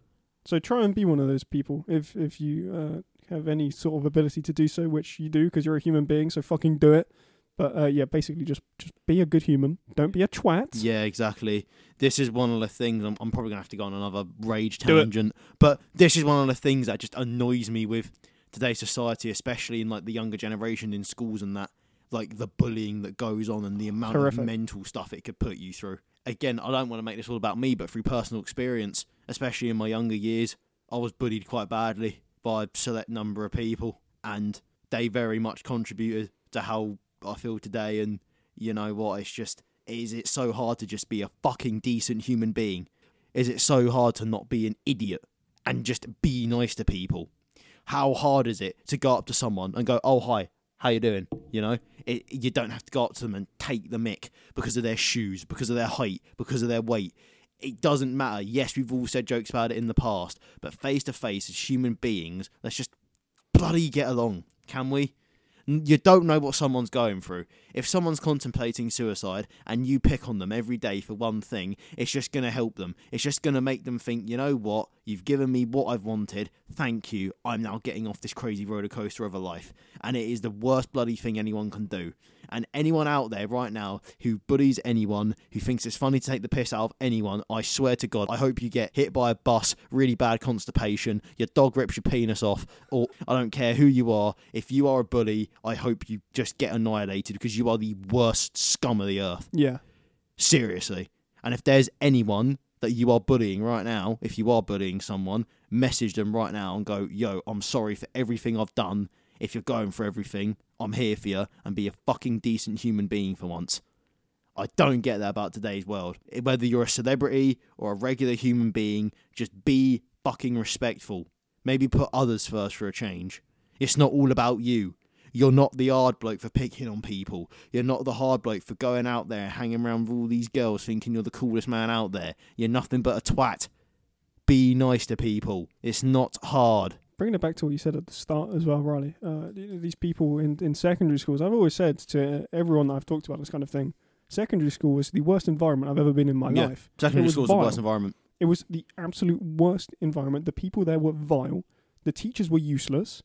So try and be one of those people if if you uh, have any sort of ability to do so, which you do because you're a human being, so fucking do it. But uh, yeah, basically just, just be a good human. Don't be a twat. Yeah, exactly. This is one of the things, I'm, I'm probably going to have to go on another rage tangent, but this is one of the things that just annoys me with today's society, especially in like the younger generation in schools and that. like the bullying that goes on and the amount Horrific. of mental stuff it could put you through. Again, I don't want to make this all about me, but through personal experience, especially in my younger years, I was bullied quite badly by a select number of people, and they very much contributed to how I feel today. And you know what, it's just, is it so hard to just be a fucking decent human being? Is it so hard to not be an idiot and just be nice to people? How hard is it to go up to someone and go, oh, hi, how you doing? You know, it, you don't have to go up to them and take the mick because of their shoes, because of their height, because of their weight. It doesn't matter. Yes, we've all said jokes about it in the past, but face to face as human beings, let's just bloody get along, can we? You don't know what someone's going through. If someone's contemplating suicide and you pick on them every day for one thing, it's just going to help them. It's just going to make them think, you know what, you've given me what I've wanted, thank you, I'm now getting off this crazy roller coaster of a life. And it is the worst bloody thing anyone can do. And anyone out there right now who bullies anyone, who thinks it's funny to take the piss out of anyone, I swear to God, I hope you get hit by a bus, really bad constipation, your dog rips your penis off, or I don't care who you are, if you are a bully, I hope you just get annihilated because you are the worst scum of the earth. Yeah. Seriously. And if there's anyone that you are bullying right now, if you are bullying someone, message them right now and go, yo, I'm sorry for everything I've done. If you're going for everything, I'm here for you, and be a fucking decent human being for once. I don't get that about today's world. Whether you're a celebrity or a regular human being, just be fucking respectful. Maybe put others first for a change. It's not all about you. You're not the hard bloke for picking on people. You're not the hard bloke for going out there hanging around with all these girls thinking you're the coolest man out there. You're nothing but a twat. Be nice to people. It's not hard. Bringing it back to what you said at the start as well, Riley, uh, these people in, in secondary schools, I've always said to everyone that I've talked about this kind of thing, secondary school was the worst environment I've ever been in my yeah, life. Secondary school was the worst environment. It was the absolute worst environment. The people there were vile. The teachers were useless.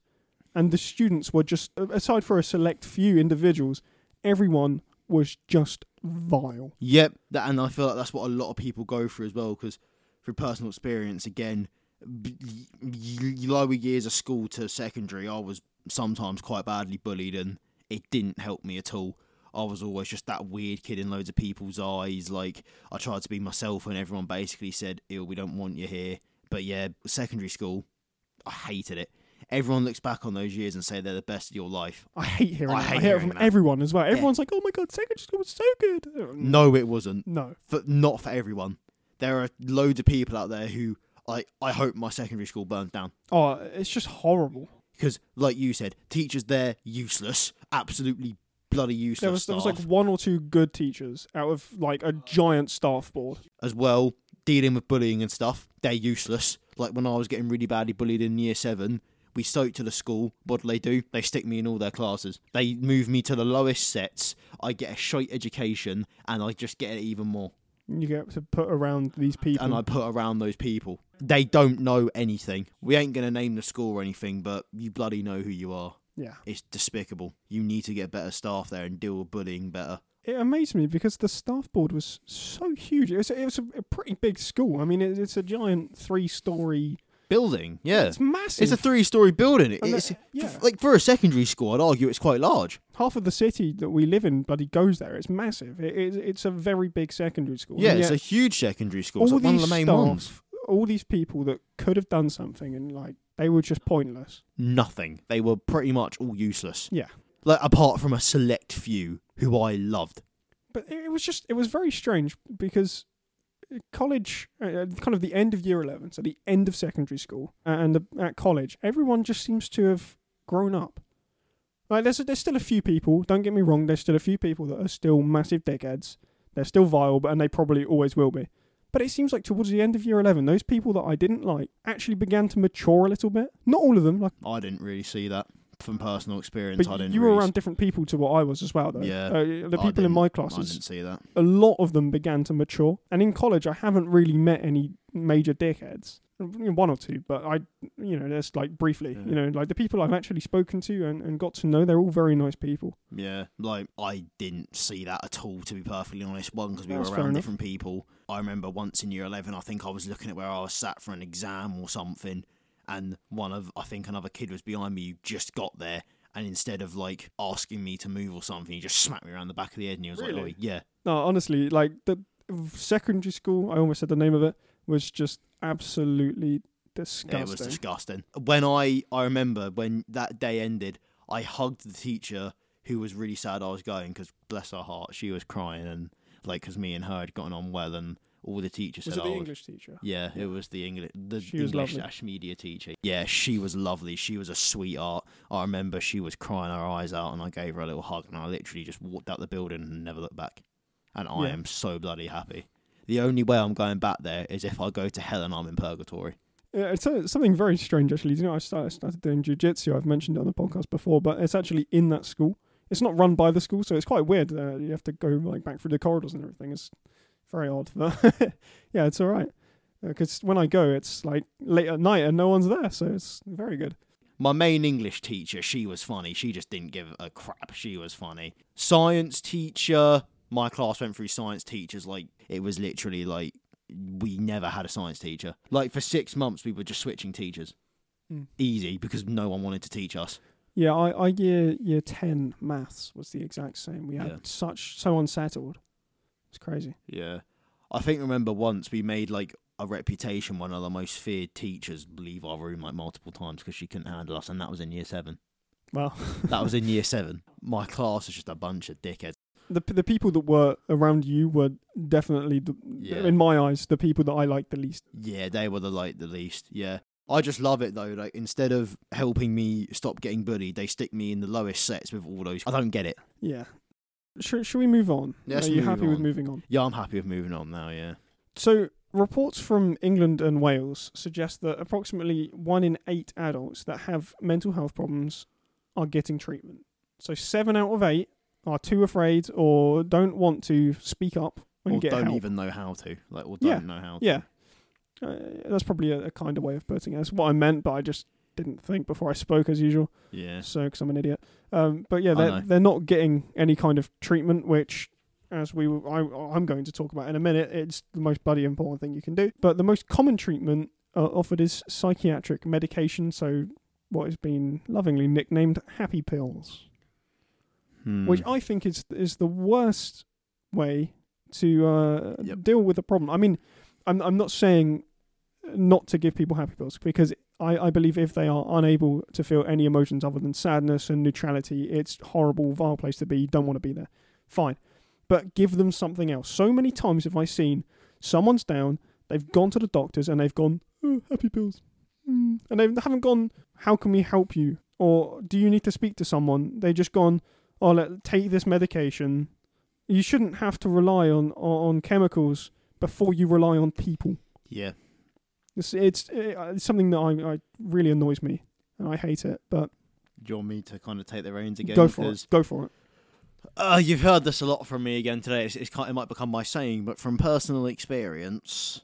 And the students were just, aside for a select few individuals, everyone was just vile. Yep. That, and I feel like that's what a lot of people go through as well, because through personal experience, again, lower years of school to secondary, I was sometimes quite badly bullied, and it didn't help me at all. I was always just that weird kid in loads of people's eyes. Like, I tried to be myself, and everyone basically said, ew, we don't want you here. But yeah, secondary school, I hated it. Everyone looks back on those years and say they're the best of your life. I hate hearing I hate it. I hear it from that. Everyone as well. Everyone's yeah. like, oh my God, secondary school was so good. No, it wasn't. No. For, not for everyone. There are loads of people out there who, like, I hope my secondary school burns down. Oh, it's just horrible. Because, like you said, teachers there, useless. Absolutely bloody useless there was, staff. There was like one or two good teachers out of like a giant staff board. As well, dealing with bullying and stuff, they're useless. Like when I was getting really badly bullied in year seven, we soaked to the school. What do they do? They stick me in all their classes. They move me to the lowest sets. I get a shite education, and I just get it even more. You get to put around these people. And I put around those people. They don't know anything. We ain't going to name the school or anything, but you bloody know who you are. Yeah. It's despicable. You need to get better staff there and deal with bullying better. It amazed me because the staff board was so huge. It was a, it was a, a pretty big school. I mean, it, it's a giant three-storey building, yeah. It's massive. It's a three-storey building. It, it's, yeah. f- like, for a secondary school, I'd argue it's quite large. Half of the city that we live in bloody goes there. It's massive. It, it, it's a very big secondary school. Yeah, it's a huge secondary school. It's like one of the main staff, ones. All these people that could have done something and, like, they were just pointless. Nothing. They were pretty much all useless. Yeah. Like, apart from a select few who I loved. But it was just, it was very strange because college, uh, kind of the end of year eleven, so the end of secondary school, and the, at college, everyone just seems to have grown up. Like, there's a, there's still a few people, don't get me wrong, there's still a few people that are still massive dickheads. They're still vile, and they probably always will be. But it seems like towards the end of year eleven, those people that I didn't like actually began to mature a little bit. Not all of them. Like, I didn't really see that from personal experience. But I didn't you really were around different people to what I was as well, though. Yeah. Uh, the people in my classes. I didn't see that. A lot of them began to mature. And in college, I haven't really met any major dickheads. One or two, but I, you know, just like briefly, yeah. you know, like the people I've actually spoken to and, and got to know, they're all very nice people. Yeah, like I didn't see that at all, to be perfectly honest. One, because we That's were around different people. I remember once in year eleven, I think I was looking at where I was sat for an exam or something, and one of, I think another kid was behind me who just got there. and instead of like asking me to move or something, he just smacked me around the back of the head, and he was really? like, oh, yeah. No, honestly, like the secondary school, I almost said the name of it, was just absolutely disgusting. It was disgusting. When I, I remember when that day ended, I hugged the teacher who was really sad I was going, because bless her heart, she was crying, and like, because me and her had gotten on well, and all the teachers was said, it the English teacher? Yeah, it was the English the she English slash media teacher. Yeah, she was lovely. She was a sweetheart. I remember she was crying her eyes out, and I gave her a little hug, and I literally just walked out the building and never looked back. And I yeah. am so bloody happy. The only way I'm going back there is if I go to hell and I'm in purgatory. Yeah, it's a, something very strange, actually. You know, I started, started doing jiu-jitsu. I've mentioned it on the podcast before, but it's actually in that school. It's not run by the school, so it's quite weird. Uh, you have to go like back through the corridors and everything. It's very odd, but yeah, it's all right. Because uh, when I go, it's like late at night and no one's there, so it's very good. My main English teacher, she was funny. She just didn't give a crap. She was funny. Science teacher, my class went through science teachers. Like, it was literally like we never had a science teacher. Like, for six months, we were just switching teachers. Mm. Easy, because no one wanted to teach us. Yeah, I, I year year ten maths was the exact same. We had yeah. such so unsettled. It's crazy. Yeah. I think, remember, once we made like a reputation, one of the most feared teachers leave our room like multiple times because she couldn't handle us, and that was in year seven. Well, that was in year seven. My class was just a bunch of dickheads. The the people that were around you were definitely, the, yeah. in my eyes, the people that I liked the least. Yeah, they were the like the least, yeah. I just love it, though. Like, instead of helping me stop getting bullied, they stick me in the lowest sets with all those. I don't get it. Yeah. Should, should we move on? Yes, Are you happy on. with moving on? Yeah, I'm happy with moving on now, yeah. So, reports from England and Wales suggest that approximately one in eight adults that have mental health problems are getting treatment. So, seven out of eight are too afraid or don't want to speak up and or get help. Or don't even know how to. Like, or don't yeah. know how to. Yeah. Uh, that's probably a, a kinder way of putting it. That's what I meant, but I just didn't think before I spoke, as usual. Yeah. So, because I'm an idiot. Um, but yeah, they're they're not getting any kind of treatment, which, as we were, I, I'm going to talk about in a minute, it's the most bloody important thing you can do. But the most common treatment uh, offered is psychiatric medication. So, what has been lovingly nicknamed happy pills, hmm. which I think is is the worst way to uh, yep. deal with a problem. I mean, I'm I'm not saying not to give people happy pills, because I, I believe if they are unable to feel any emotions other than sadness and neutrality, it's horrible, vile place to be. You don't want to be there. Fine. But give them something else. So many times have I seen someone's down, they've gone to the doctors and they've gone, oh, happy pills. Mm. And they haven't gone, how can we help you? Or do you need to speak to someone? They've just gone, oh, let, take this medication. You shouldn't have to rely on, on chemicals before you rely on people. Yeah. It's, it's it's something that I, I really annoys me, and I hate it. But do you want me to kind of take the reins again? Go for it. Go for it. Uh, you've heard this a lot from me again today. It's, it's kind, it might become my saying, but from personal experience,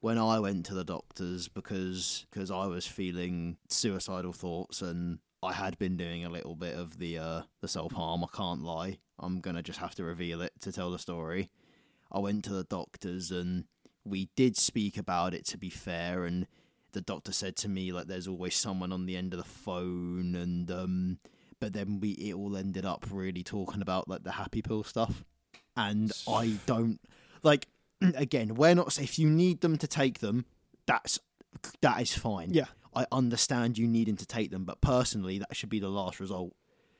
when I went to the doctors because because I was feeling suicidal thoughts, and I had been doing a little bit of the uh, the self harm. I can't lie. I'm gonna just have to reveal it to tell the story. I went to the doctors and we did speak about it, to be fair, and the doctor said to me, like, there's always someone on the end of the phone, and um, but then we it all ended up really talking about, like, the happy pill stuff, and I don't, like, again, we're not, if you need them to take them, that's, that is fine. Yeah. I understand you needing to take them, but personally, that should be the last result,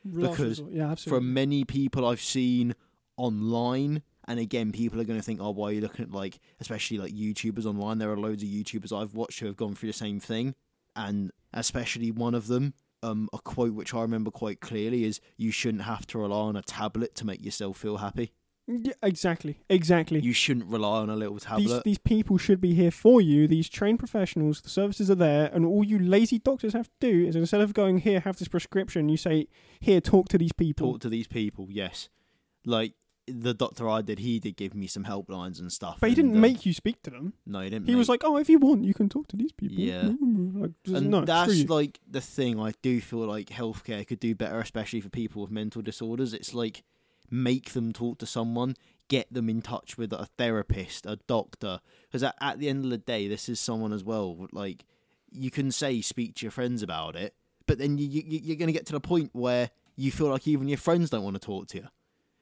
last because result. Yeah, absolutely. From many people I've seen online. And again, people are going to think, oh, why are you looking at, like, especially, like, YouTubers online? There are loads of YouTubers I've watched who have gone through the same thing. And especially one of them, um, a quote which I remember quite clearly is, you shouldn't have to rely on a tablet to make yourself feel happy. Yeah, exactly. Exactly. You shouldn't rely on a little tablet. These, these people should be here for you. These trained professionals, the services are there. And all you lazy doctors have to do is, instead of going, here, have this prescription, you say, here, talk to these people. Talk to these people, yes. Like, the doctor I did, he did give me some helplines and stuff. But he didn't and, uh, make you speak to them. No, he didn't. He make... was like, oh, if you want, you can talk to these people. Yeah. Like, and no, that's, like, the thing. I do feel like healthcare could do better, especially for people with mental disorders. It's like, make them talk to someone, get them in touch with a therapist, a doctor. Because at, at the end of the day, this is someone as well. Like, you can say, speak to your friends about it, but then you, you, you're going to get to the point where you feel like even your friends don't want to talk to you.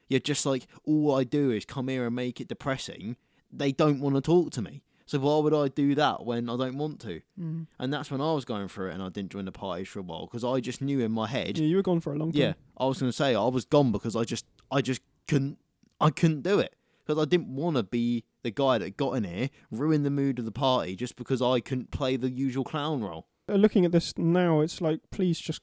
You're just like, all I do is come here and make it depressing. They don't want to talk to me. So why would I do that when I don't want to? Mm. And that's when I was going through it and I didn't join the parties for a while because I just knew in my head. Yeah, you were gone for a long time. Yeah, I was going to say I was gone because I just I just couldn't, I couldn't do it. Because I didn't want to be the guy that got in here, ruined the mood of the party just because I couldn't play the usual clown role. Looking at this now, it's like, please just,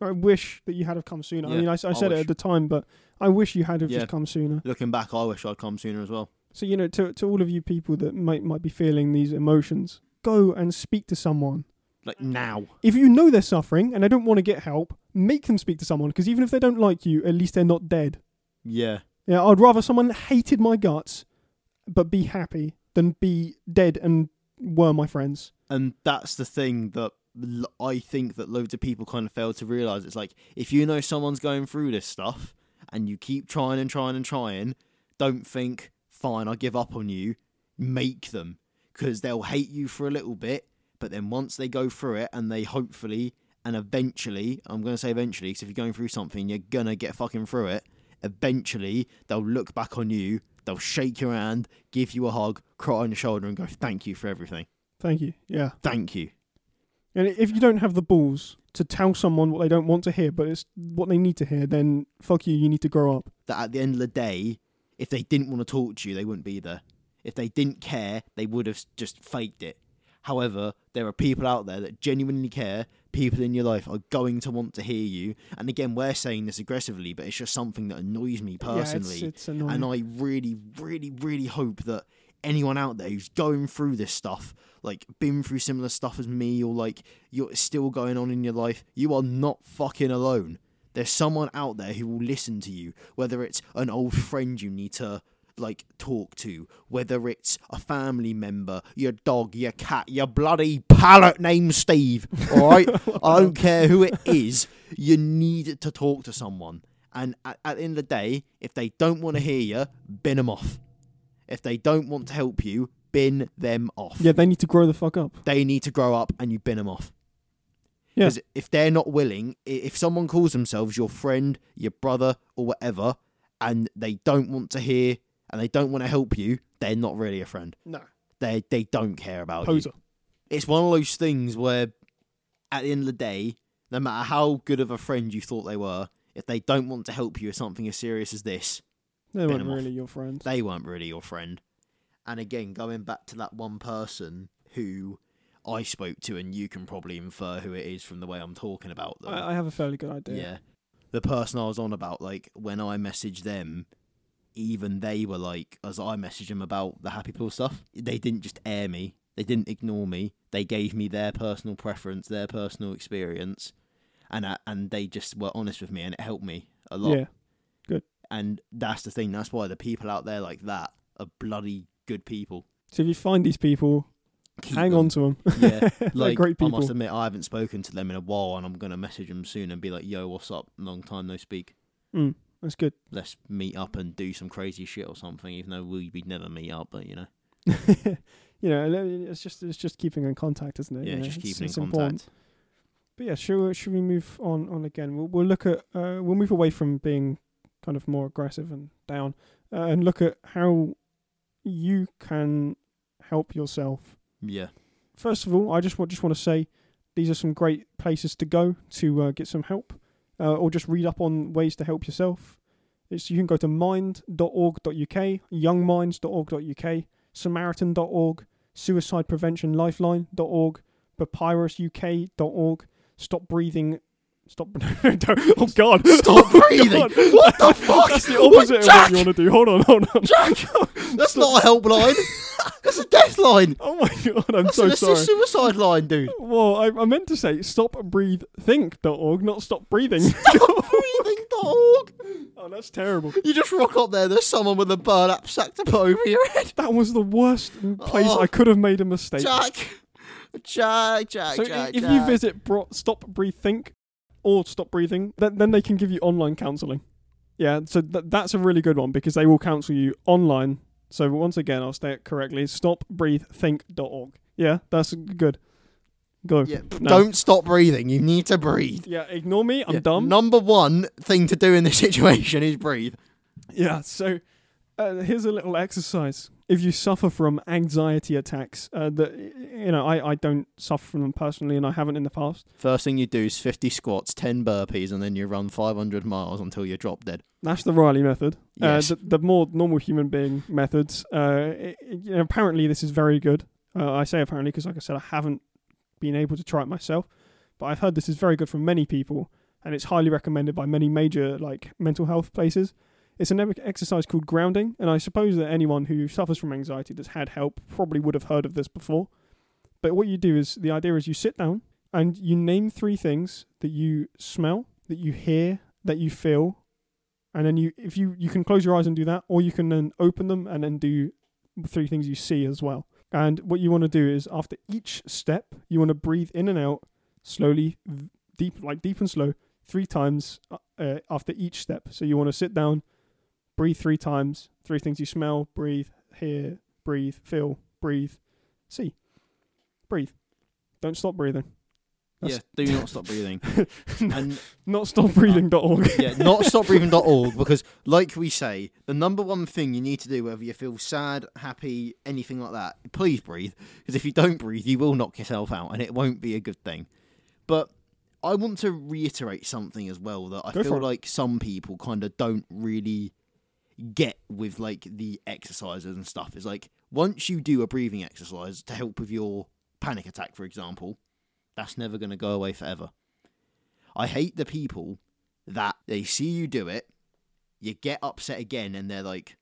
I wish that you had have come sooner. Yeah, I mean, I, I said I it at the time, but I wish you had have yeah. just come sooner. Looking back, I wish I'd come sooner as well. So, you know, to to all of you people that might might be feeling these emotions, go and speak to someone. Like now. If you know they're suffering and they don't want to get help, make them speak to someone. Because even if they don't like you, at least they're not dead. Yeah. Yeah, I'd rather someone hated my guts, but be happy than be dead and were my friends. And that's the thing that l- I think that loads of people kind of fail to realise. It's like, if you know someone's going through this stuff and you keep trying and trying and trying, don't think... fine, I give up on you, make them, because they'll hate you for a little bit, but then once they go through it and they hopefully and eventually, I'm going to say eventually, because if you're going through something, you're going to get fucking through it, eventually they'll look back on you, they'll shake your hand, give you a hug, cry on your shoulder and go, thank you for everything. Thank you, yeah. Thank you. And if you don't have the balls to tell someone what they don't want to hear, but it's what they need to hear, then fuck you, you need to grow up. That at the end of the day, if they didn't want to talk to you, they wouldn't be there. If they didn't care, they would have just faked it. However, there are people out there that genuinely care. People in your life are going to want to hear you. And again, we're saying this aggressively, but it's just something that annoys me personally. Yeah, it's, it's annoying. And I really, really, really hope that anyone out there who's going through this stuff, like been through similar stuff as me, or like you're still going on in your life, you are not fucking alone. There's someone out there who will listen to you, whether it's an old friend you need to, like, talk to, whether it's a family member, your dog, your cat, your bloody parrot named Steve, all right? I don't care who it is, you need to talk to someone. And at, at the end of the day, if they don't want to hear you, bin them off. If they don't want to help you, bin them off. Yeah, they need to grow the fuck up. They need to grow up and you bin them off. Because yeah. if they're not willing, if someone calls themselves your friend, your brother, or whatever, and they don't want to hear, and they don't want to help you, they're not really a friend. No. They they don't care about Poser. you. It's one of those things where, at the end of the day, no matter how good of a friend you thought they were, if they don't want to help you with something as serious as this... They weren't really off. your friend. They weren't really your friend. And again, going back to that one person who... I spoke to, and you can probably infer who it is from the way I'm talking about them. I, I have a fairly good idea. Yeah. The person I was on about, like, when I messaged them, even they were like, as I messaged them about the Happy Pill stuff, they didn't just air me. They didn't ignore me. They gave me their personal preference, their personal experience, and I, and they just were honest with me, and it helped me a lot. Yeah, good. And that's the thing. That's why the people out there like that are bloody good people. So if you find these people... Keep Hang them. on to them. Yeah, like great people. I must admit, I haven't spoken to them in a while, and I'm gonna message them soon and be like, "Yo, what's up? Long time no speak." Mm, that's good. Let's meet up and do some crazy shit or something. Even though we we'd never meet up, but you know, you know, it's just it's just keeping in contact, isn't it? Yeah, you know, just it's, keeping it's in important. contact. But yeah, should we, should we move on on again? We'll we'll look at uh, we'll move away from being kind of more aggressive and down, uh, and look at how you can help yourself. Yeah. First of all, I just want just want to say these are some great places to go to uh, get some help, uh, or just read up on ways to help yourself. It's you can go to mind dot org dot U K, young minds dot org dot U K, samaritan dot org, suicide prevention lifeline dot org, papyrus U K dot org, stop breathing. Stop! No, don't. Oh God! Stop oh, breathing! God. What the fuck? That's the opposite what, Jack? of what you want to do. Hold on, hold on. Jack, that's not a helpline. That's a death line. Oh my God! I'm that's so an, sorry. That's a suicide line, dude. Well, I, I meant to say stop breathe think dot org, not stop breathing. Stop breathing dot org. Oh, that's terrible. You just rock up there. There's someone with a burlap sack to put over your head. That was the worst place oh, I could have made a mistake. Jack, Jack, Jack. So Jack, if Jack. you visit bro- Stop Breathe Think. Or Stop Breathing, then, then they can give you online counselling. Yeah, so th- that's a really good one because they will counsel you online. So once again, I'll say it correctly, stop breathe think dot org. Yeah, that's good. Go. Yeah. No. Don't stop breathing. You need to breathe. Yeah, ignore me. I'm yeah. dumb. Number one thing to do in this situation is breathe. Yeah, so uh, here's a little exercise. If you suffer from anxiety attacks, uh, that you know, I, I don't suffer from them personally, and I haven't in the past. First thing you do is fifty squats, ten burpees, and then you run five hundred miles until you drop dead. That's the Riley method. Yes. Uh, the, the more normal human being methods. Uh, it, you know, apparently, this is very good. Uh, I say apparently because, like I said, I haven't been able to try it myself, but I've heard this is very good from many people, and it's highly recommended by many major like mental health places. It's an exercise called grounding, and I suppose that anyone who suffers from anxiety that's had help probably would have heard of this before. But what you do is, the idea is you sit down and you name three things that you smell, that you hear, that you feel, and then you if you, you can close your eyes and do that, or you can then open them and then do three things you see as well. And what you want to do is, after each step, you want to breathe in and out slowly, deep, like deep and slow, three times uh, after each step. So you want to sit down, breathe three times, three things you smell, breathe, hear, breathe, feel, breathe, see. Breathe. Don't stop breathing. That's yeah, do not stop breathing. And not stop breathing dot org. Yeah, not stop breathing dot org, because like we say, the number one thing you need to do, whether you feel sad, happy, anything like that, please breathe, because if you don't breathe, you will knock yourself out and it won't be a good thing. But I want to reiterate something as well that I Go feel like some people kind of don't really get with like the exercises and stuff. Is like, once you do a breathing exercise to help with your panic attack, for example, that's never going to go away forever. I hate the people that they see you do it, you get upset again, and they're like,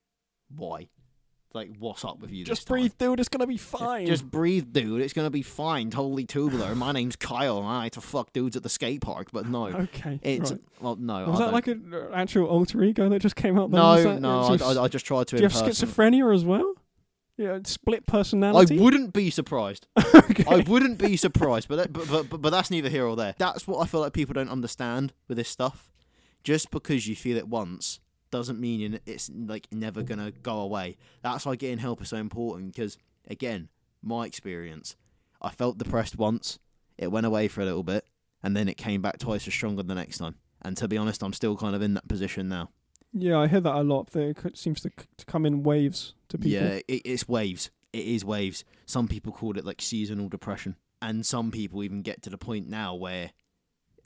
why? Like, what's up with you? Just breathe, dude. It's going to be fine. Just breathe, dude. It's going to be fine. Totally tubular. My name's Kyle, and I like to fuck dudes at the skate park, but no. Okay. It's, right. Well, no. Was I that don't. like an actual alter ego that just came out there? No, that, no. Just, I, I just tried to Do you have person. schizophrenia as well? Yeah, split personality? I wouldn't be surprised. Okay. I wouldn't be surprised, but, that, but, but, but, but that's neither here or there. That's what I feel like people don't understand with this stuff. Just because you feel it once doesn't mean it's like never gonna go away. That's why getting help is so important, because again, my experience, I felt depressed once, it went away for a little bit, and then it came back twice as stronger the next time. And to be honest, I'm still kind of in that position now. Yeah, I hear that a lot. It seems to, c- to come in waves to people. Yeah, it, it's waves. It is waves. Some people call it like seasonal depression, and some people even get to the point now where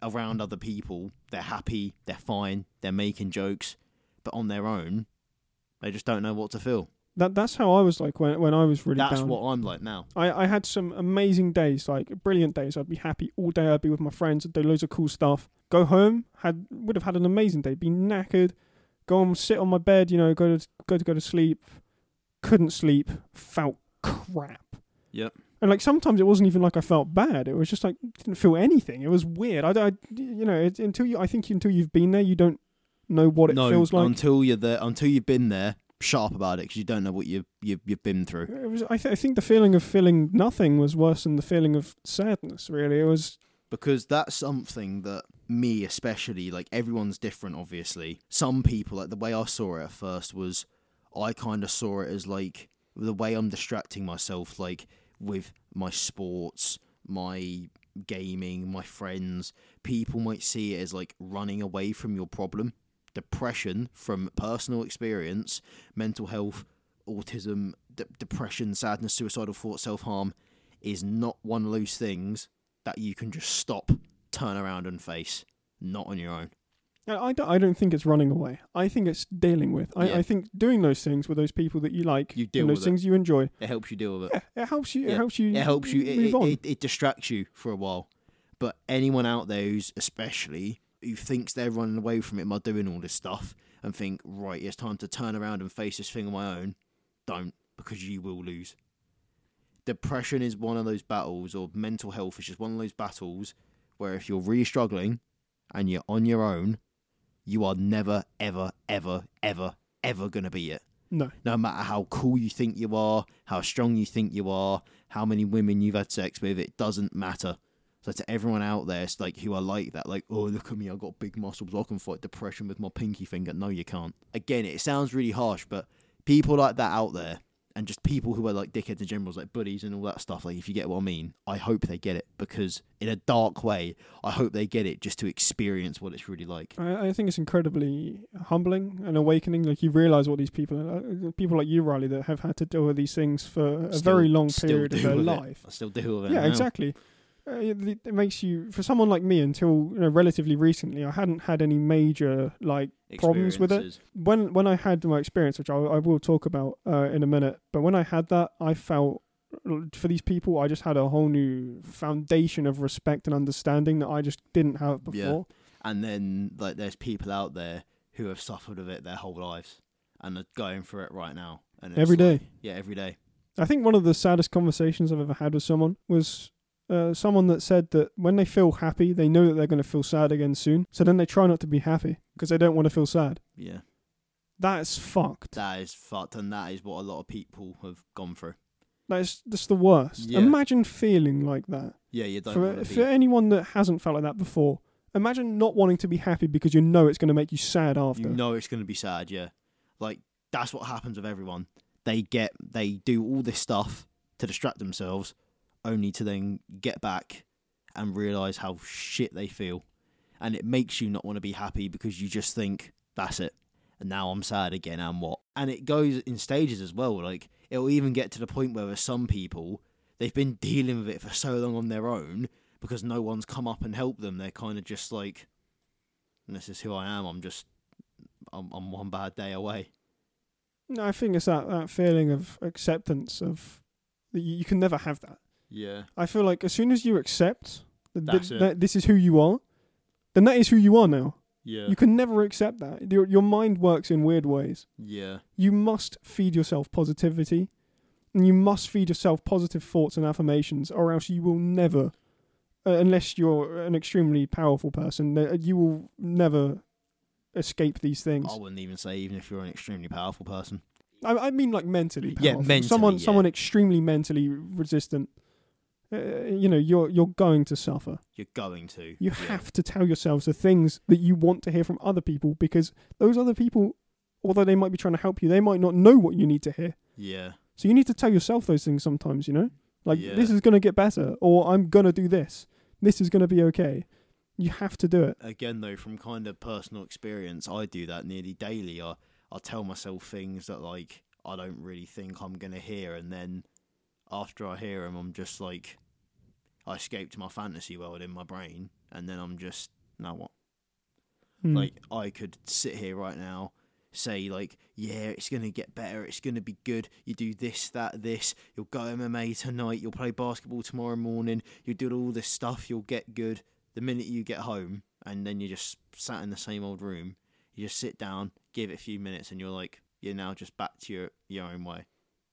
around other people, they're happy, they're fine, they're making jokes, but on their own, they just don't know what to feel. That That's how I was like when when I was really that's down. That's what I'm like now. I, I had some amazing days, like brilliant days. I'd be happy all day. I'd be with my friends. I'd do loads of cool stuff. Go home, had would have had an amazing day. Be knackered. Go and sit on my bed, you know, go to go to, go to sleep. Couldn't sleep. Felt crap. Yep. And like sometimes it wasn't even like I felt bad. It was just like, didn't feel anything. It was weird. I, I you know, it, until you, I think until you've been there, you don't know what it no, feels like until you're there. Until you've been there, shut up about it, because you don't know what you you you've been through. It was. I, th- I think the feeling of feeling nothing was worse than the feeling of sadness. Really, it was, because that's something that me, especially, like everyone's different. Obviously, some people, like the way I saw it at first was, I kind of saw it as like the way I'm distracting myself, like with my sports, my gaming, my friends. People might see it as like running away from your problem. Depression, from personal experience, mental health, autism, de- depression, sadness, suicidal thoughts, self-harm, is not one of those things that you can just stop, turn around and face, not on your own. I don't, I don't think it's running away. I think it's dealing with. I, yeah. I think doing those things with those people that you like, you deal and those with things it. you enjoy. It helps you deal with it. Yeah, it helps you. Yeah. It helps you. It helps you. Move it, on. It, it, it distracts you for a while. But anyone out there who's especially... who thinks they're running away from it by doing all this stuff and think, right, it's time to turn around and face this thing on my own, don't, because you will lose. Depression is one of those battles, or mental health is just one of those battles where if you're really struggling and you're on your own, you are never, ever, ever, ever, ever going to be it. No. No matter how cool you think you are, how strong you think you are, how many women you've had sex with, it doesn't matter. So to everyone out there, it's like, who are like that, like, oh, look at me, I've got big muscles, I can fight depression with my pinky finger. No, you can't. Again, it sounds really harsh, but people like that out there and just people who are like dickheads in general, like bullies and all that stuff, like if you get what I mean, I hope they get it, because in a dark way, I hope they get it just to experience what it's really like. I, I think it's incredibly humbling and awakening. Like, you realise what these people, uh, people like you, Riley, that have had to deal with these things for a still, very long period of their life. It. I still deal with it. Yeah, now. Exactly. Uh, it, it makes you, for someone like me, until you know, relatively recently, I hadn't had any major like problems with it. When when I had my experience, which I, I will talk about uh, in a minute, but when I had that, I felt for these people, I just had a whole new foundation of respect and understanding that I just didn't have before. Yeah. And then like there's people out there who have suffered with it their whole lives and are going through it right now. And every day. Like, yeah, every day. I think one of the saddest conversations I've ever had with someone was. Uh, someone that said that when they feel happy, they know that they're going to feel sad again soon. So then they try not to be happy because they don't want to feel sad. Yeah. That is fucked. That is fucked. And that is what a lot of people have gone through. That is, that's the worst. Yeah. Imagine feeling like that. Yeah, you don't want to be. For anyone that hasn't felt like that before, imagine not wanting to be happy because you know it's going to make you sad after. You know it's going to be sad, yeah. Like, that's what happens with everyone. They get, they do all this stuff to distract themselves, only to then get back and realise how shit they feel. And it makes you not want to be happy because you just think, that's it. And now I'm sad again, and what? And it goes in stages as well. Like, it'll even get to the point where some people, they've been dealing with it for so long on their own because no one's come up and helped them. They're kind of just like, this is who I am. I'm just, I'm, I'm one bad day away. No, I think it's that, that feeling of acceptance of, you can never have that. Yeah, I feel like as soon as you accept that, th- that this is who you are, then that is who you are now. Yeah, you can never accept that. Your, your mind works in weird ways. Yeah, you must feed yourself positivity, and you must feed yourself positive thoughts and affirmations, or else you will never, uh, unless you're an extremely powerful person, uh, you will never escape these things. I wouldn't even say even if you're an extremely powerful person. I, I mean, like mentally powerful. Yeah, mentally. Someone, yeah. someone extremely mentally resistant. Uh, you know, you're you're going to suffer. You're going to. You yeah. have to tell yourselves the things that you want to hear from other people, because those other people, although they might be trying to help you, they might not know what you need to hear. Yeah. So you need to tell yourself those things sometimes, you know? Like, yeah. This is going to get better, or I'm going to do this. This is going to be okay. You have to do it. Again, though, from kind of personal experience, I do that nearly daily. I, I tell myself things that, like, I don't really think I'm going to hear, and then after I hear them, I'm just like... I escaped my fantasy world in my brain, and then I'm just, now what? Mm. Like, I could sit here right now, say, like, yeah, it's going to get better, it's going to be good, you do this, that, this, you'll go M M A tonight, you'll play basketball tomorrow morning, you'll do all this stuff, you'll get good. The minute you get home, and then you're just sat in the same old room, you just sit down, give it a few minutes, and you're like, you're now just back to your, your own way.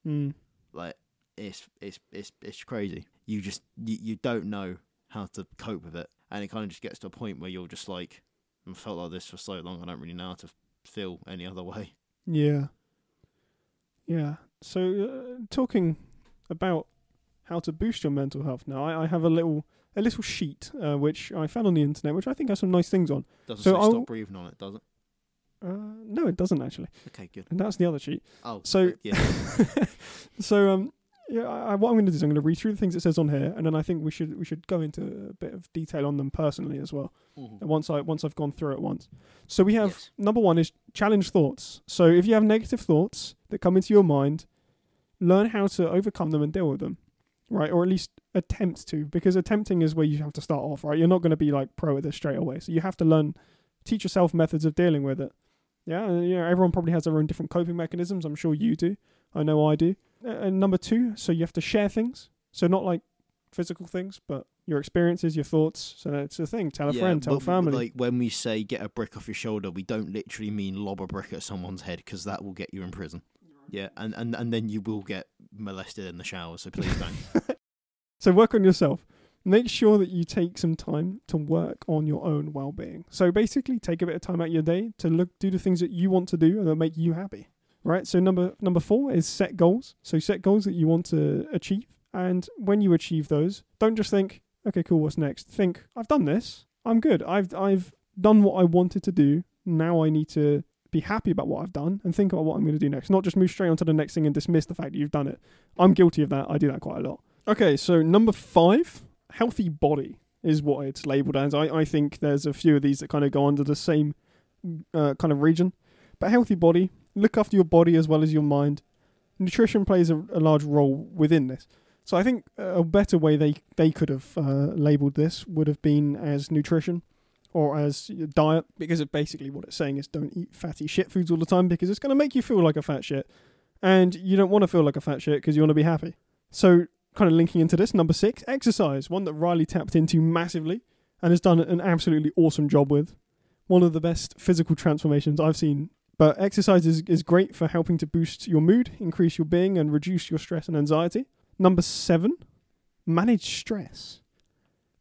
Mm. Like, it's it's it's it's crazy. You just you, you don't know how to cope with it, and it kind of just gets to a point where you're just like, I felt like this for so long, I don't really know how to feel any other way. Yeah, yeah. So uh, talking about how to boost your mental health. Now, I, I have a little a little sheet uh, which I found on the internet, which I think has some nice things on. Doesn't so say I'll... stop breathing on it, does it? Uh, no, it doesn't actually. Okay, good. And that's the other sheet. Oh, so yeah. so um. Yeah, I, what I'm going to do is I'm going to read through the things it says on here, and then I think we should we should go into a bit of detail on them personally as well. Mm-hmm. Once I once I've gone through it once, so we have yes. Number one is challenge thoughts. So if you have negative thoughts that come into your mind, learn how to overcome them and deal with them, right? Or at least attempt to, because attempting is where you have to start off, right? You're not going to be like pro at this straight away, so you have to learn, teach yourself methods of dealing with it. Yeah, and, you know, everyone probably has their own different coping mechanisms. I'm sure you do. I know I do. And number two, so you have to share things. So not like physical things, but your experiences, your thoughts. So it's a thing. Tell a yeah, friend, tell a family. Like when we say get a brick off your shoulder, we don't literally mean lob a brick at someone's head, because that will get you in prison. Yeah, and, and, and then you will get molested in the shower, so please don't. So work on yourself. Make sure that you take some time to work on your own well-being. So basically take a bit of time out of your day to look, do the things that you want to do and that make you happy. Right, so number number four is set goals. So set goals that you want to achieve. And when you achieve those, don't just think, okay, cool, what's next? Think, I've done this. I'm good. I've I've done what I wanted to do. Now I need to be happy about what I've done and think about what I'm going to do next, not just move straight on to the next thing and dismiss the fact that you've done it. I'm guilty of that. I do that quite a lot. Okay, so number five, healthy body is what it's labelled as. I, I think there's a few of these that kind of go under the same uh, kind of region. But healthy body, look after your body as well as your mind. Nutrition plays a, a large role within this. So I think a better way they, they could have uh, labelled this would have been as nutrition or as diet, because it basically what it's saying is don't eat fatty shit foods all the time because it's going to make you feel like a fat shit. And you don't want to feel like a fat shit because you want to be happy. So kind of linking into this, number six, exercise. One that Riley tapped into massively and has done an absolutely awesome job with. One of the best physical transformations I've seen. But exercise is, is great for helping to boost your mood, increase your being, and reduce your stress and anxiety. Number seven, manage stress.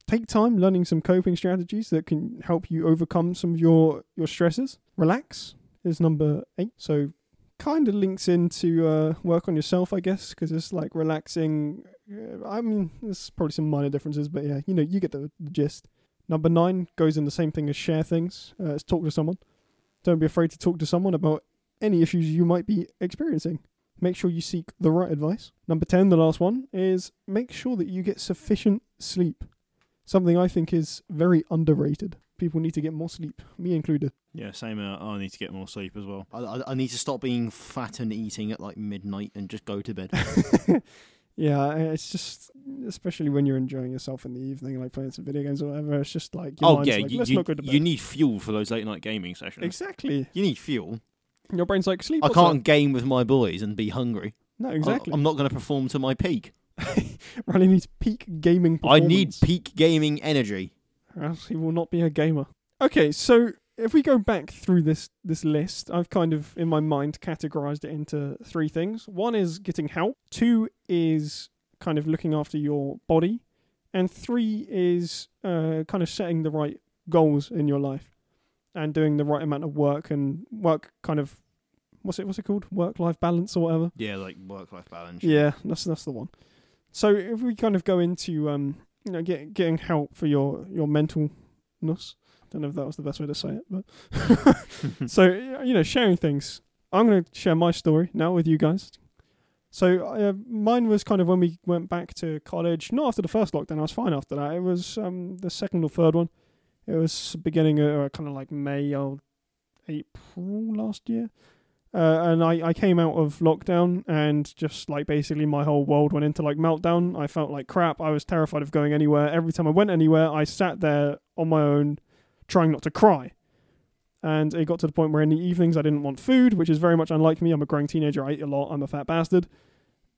Take time learning some coping strategies that can help you overcome some of your, your stresses. Relax is number eight. So kind of links into uh, work on yourself, I guess, because it's like relaxing. I mean, there's probably some minor differences, but yeah, you know, you get the, the gist. Number nine goes in the same thing as share things. Uh, it's talk to someone. Don't be afraid to talk to someone about any issues you might be experiencing. Make sure you seek the right advice. Number ten, the last one, is make sure that you get sufficient sleep. Something I think is very underrated. People need to get more sleep, me included. Yeah, same. Uh, I need to get more sleep as well. I, I, I need to stop being fat and eating at like midnight and just go to bed. Yeah, it's just, especially when you're enjoying yourself in the evening, like playing some video games or whatever, it's just like, your oh yeah, like, you, Let's you, not go to bed. You need fuel for those late night gaming sessions. Exactly. You need fuel. Your brain's like, sleep. I can't that? game with my boys and be hungry. No, exactly. I, I'm not going to perform to my peak. Riley needs peak gaming performance. I need peak gaming energy. Or else he will not be a gamer. Okay, so if we go back through this, this list, I've kind of, in my mind, categorized it into three things. One is getting help. Two is kind of looking after your body. And three is uh, kind of setting the right goals in your life and doing the right amount of work and work kind of, what's it what's it called? Work-life balance or whatever? Yeah, like work-life balance. Yeah, that's that's the one. So if we kind of go into, um, you know, get, getting help for your, your mentalness, don't know if that was the best way to say it, but so, you know, sharing things. I'm going to share my story now with you guys. So uh, mine was kind of when we went back to college, not after the first lockdown, I was fine after that. It was um, the second or third one. It was beginning of uh, kind of like May or April last year. Uh, and I, I came out of lockdown and just like basically my whole world went into like meltdown. I felt like crap. I was terrified of going anywhere. Every time I went anywhere, I sat there on my own trying not to cry. And it got to the point where in the evenings I didn't want food, which is very much unlike me. I'm a growing teenager. I eat a lot. I'm a fat bastard.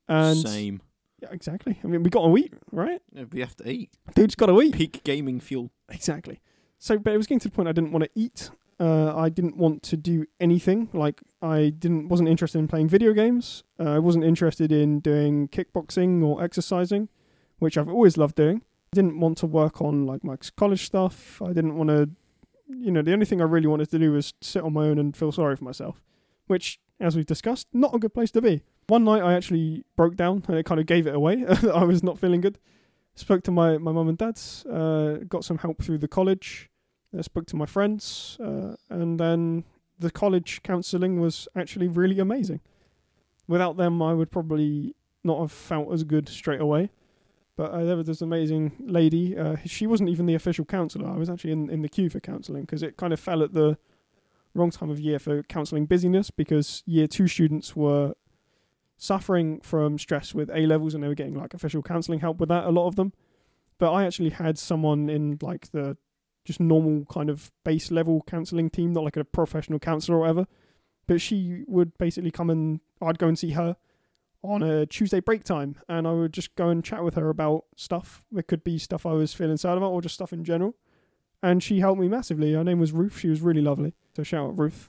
And same. Yeah, exactly. I mean, we got to eat, right? Yeah, we have to eat. Dude's got to eat. Peak gaming fuel. Exactly. So, but it was getting to the point I didn't want to eat. Uh, I didn't want to do anything. Like, I didn't wasn't interested in playing video games. Uh, I wasn't interested in doing kickboxing or exercising, which I've always loved doing. I didn't want to work on, like, my college stuff. I didn't want to, you know, the only thing I really wanted to do was sit on my own and feel sorry for myself, which, as we've discussed, not a good place to be. One night I actually broke down and it kind of gave it away. I was not feeling good. Spoke to my, my mum and dad's, uh, got some help through the college. I spoke to my friends, uh, and then the college counselling was actually really amazing. Without them, I would probably not have felt as good straight away. But uh, there was this amazing lady. Uh, she wasn't even the official counsellor. I was actually in, in the queue for counselling because it kind of fell at the wrong time of year for counselling busyness because year two students were suffering from stress with A-levels and they were getting like official counselling help with that, a lot of them. But I actually had someone in like the just normal kind of base level counselling team, not like a professional counsellor or whatever. But she would basically come and I'd go and see her on a Tuesday break time and I would just go and chat with her about stuff. It could be stuff I was feeling sad about or just stuff in general. And she helped me massively. Her name was Ruth. She was really lovely. So shout out Ruth.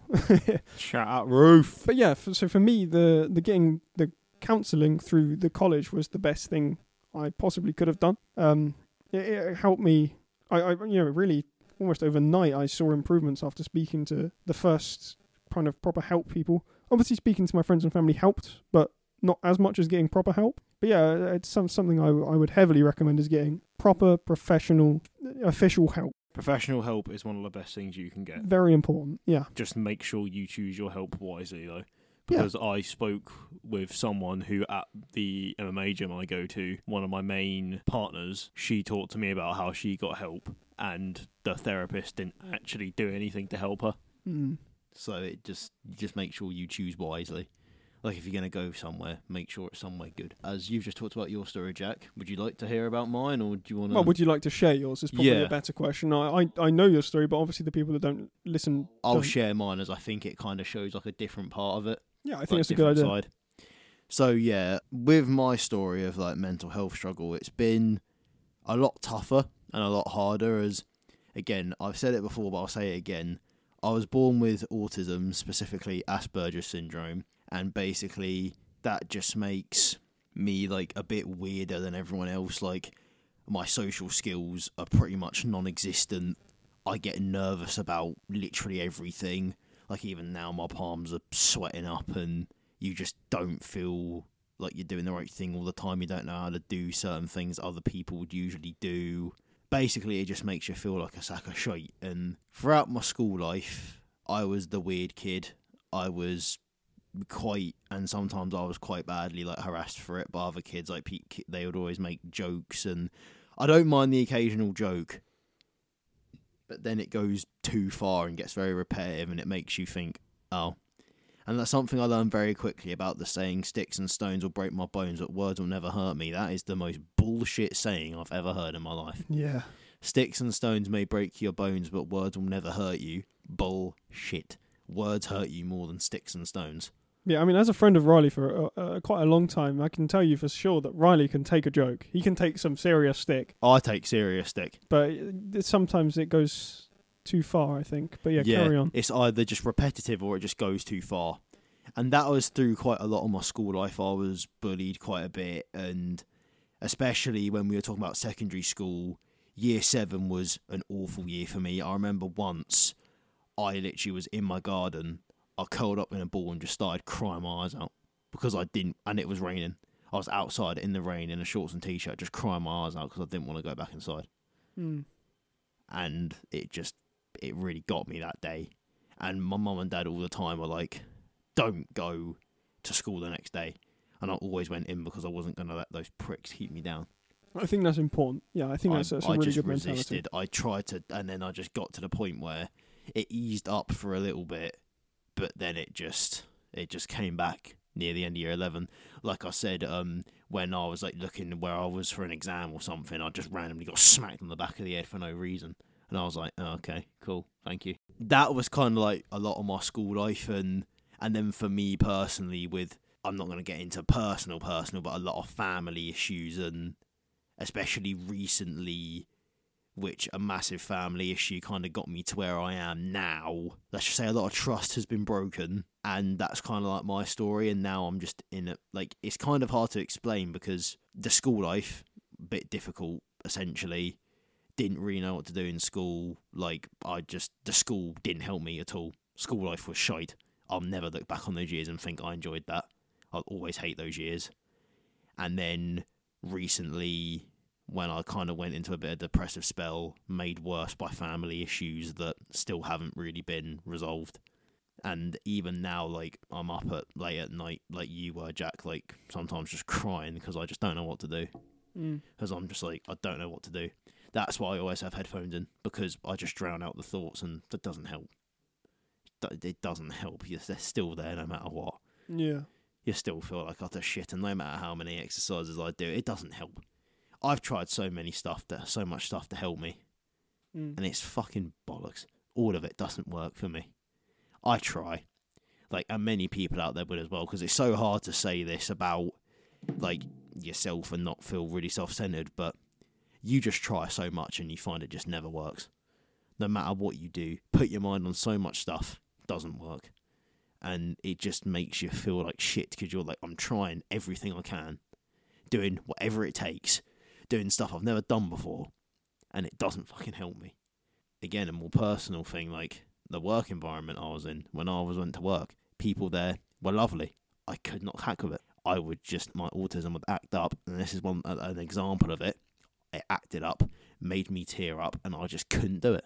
Shout out Ruth. But yeah, for, so for me, the, the getting the counselling through the college was the best thing I possibly could have done. Um, it, it helped me. I, I, you know, really almost overnight, I saw improvements after speaking to the first kind of proper help people. Obviously, speaking to my friends and family helped, but not as much as getting proper help. But yeah, it's some, something I, I would heavily recommend is getting proper, professional, official help. Professional help is one of the best things you can get. Very important, yeah. Just make sure you choose your help wisely, though. Because yeah. I spoke with someone who, at the M M A gym I go to, one of my main partners, she talked to me about how she got help, and the therapist didn't actually do anything to help her. Mm. So it just just make sure you choose wisely. Like, if you're going to go somewhere, make sure it's somewhere good. As you've just talked about your story, Jack, would you like to hear about mine, or do you want to... Well, would you like to share yours is probably yeah. a better question. I, I I know your story, but obviously the people that don't listen... I'll don't... share mine, as I think it kind of shows, like, a different part of it. Yeah, I think like, that's a good idea. Side. So, yeah, with my story of, like, mental health struggle, it's been a lot tougher and a lot harder as, again, I've said it before, but I'll say it again. I was born with autism, specifically Asperger's syndrome. And basically, that just makes me, like, a bit weirder than everyone else. Like, my social skills are pretty much non-existent. I get nervous about literally everything. Like, even now, my palms are sweating up, and you just don't feel like you're doing the right thing all the time. You don't know how to do certain things other people would usually do. Basically, it just makes you feel like a sack of shit. And throughout my school life, I was the weird kid. I was... quite and sometimes I was quite badly like harassed for it by other kids. Like, they would always make jokes, and I don't mind the occasional joke, but then it goes too far and gets very repetitive, and it makes you think, oh. And that's something I learned very quickly about the saying, sticks and stones will break my bones, but words will never hurt me. That is the most bullshit saying I've ever heard in my life. Yeah. Sticks and stones may break your bones, but words will never hurt you. Bullshit. Words hurt you more than sticks and stones. Yeah, I mean, as a friend of Riley for uh, uh, quite a long time, I can tell you for sure that Riley can take a joke. He can take some serious stick. I take serious stick. But it, sometimes it goes too far, I think. But yeah, yeah, carry on. It's either just repetitive or it just goes too far. And that was through quite a lot of my school life. I was bullied quite a bit. And especially when we were talking about secondary school, year seven was an awful year for me. I remember once I literally was in my garden. I curled up in a ball and just started crying my eyes out because I didn't, and it was raining. I was outside in the rain in a shorts and t-shirt, just crying my eyes out because I didn't want to go back inside. Mm. And it just, it really got me that day. And my mum and dad all the time were like, don't go to school the next day. And I always went in because I wasn't going to let those pricks keep me down. I think that's important. Yeah, I think that's, that's a really good mentality. I just resisted. I tried to, and then I just got to the point where it eased up for a little bit, but then it just it just came back near the end of year eleven. Like I said, um, when I was like looking where I was for an exam or something, I just randomly got smacked on the back of the head for no reason. And I was like, oh, okay, cool, thank you. That was kind of like a lot of my school life. And, and then for me personally, with, I'm not going to get into personal, personal, but a lot of family issues, and especially recently, which a massive family issue kind of got me to where I am now. Let's just say a lot of trust has been broken, and that's kind of like my story. And now I'm just in a, like, it's kind of hard to explain because the school life, a bit difficult, essentially. Didn't really know what to do in school. Like, I just, the school didn't help me at all. School life was shite. I'll never look back on those years and think I enjoyed that. I'll always hate those years. And then recently, when I kind of went into a bit of depressive spell, made worse by family issues that still haven't really been resolved. And even now, like, I'm up at late at night, like you were, Jack, like, sometimes just crying because I just don't know what to do. Because mm. I'm just like, I don't know what to do. That's why I always have headphones in, because I just drown out the thoughts, and that doesn't help. It doesn't help. They're still there no matter what. Yeah. You still feel like utter shit, and no matter how many exercises I do, it doesn't help. I've tried so many stuff, to, so much stuff to help me. Mm. And it's fucking bollocks. All of it doesn't work for me. I try. Like, and many people out there would as well, because it's so hard to say this about, like, yourself and not feel really self-centered, but you just try so much and you find it just never works. No matter what you do, put your mind on so much stuff, doesn't work. And it just makes you feel like shit, because you're like, I'm trying everything I can, doing whatever it takes, doing stuff I've never done before, and it doesn't fucking help me. Again, a more personal thing, like the work environment I was in when I was went to work, people there were lovely. I could not hack with it. I would just, my autism would act up, and this is one an example of it. It acted up, made me tear up, and I just couldn't do it.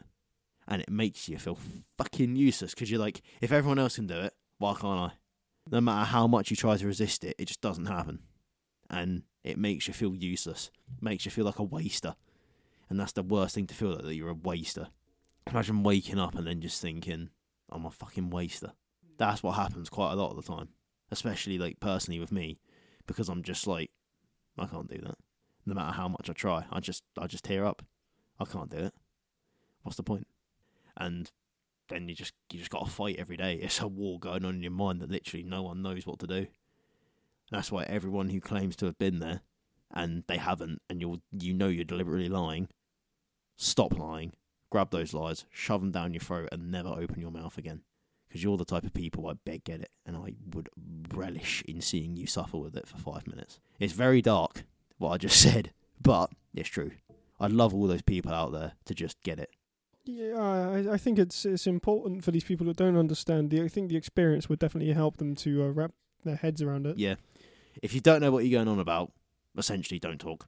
And it makes you feel fucking useless, because you're like, if everyone else can do it, why can't I? No matter how much you try to resist it, it just doesn't happen. And it makes you feel useless. It makes you feel like a waster. And that's the worst thing to feel, like, that you're a waster. Imagine waking up and then just thinking, I'm a fucking waster. That's what happens quite a lot of the time. Especially, like, personally with me. Because I'm just like, I can't do that. No matter how much I try, I just I just tear up. I can't do it. What's the point? And then you just you just got to fight every day. It's a war going on in your mind that literally no one knows what to do. And that's why everyone who claims to have been there, and they haven't, and you're you know you're deliberately lying, stop lying, grab those lies, shove them down your throat, and never open your mouth again. Because you're the type of people, I bet, get it, and I would relish in seeing you suffer with it for five minutes. It's very dark, what I just said, but it's true. I love all those people out there to just get it. Yeah, I, I think it's it's important for these people that don't understand. The, I think the experience would definitely help them to uh, wrap their heads around it. Yeah. If you don't know what you're going on about, essentially don't talk.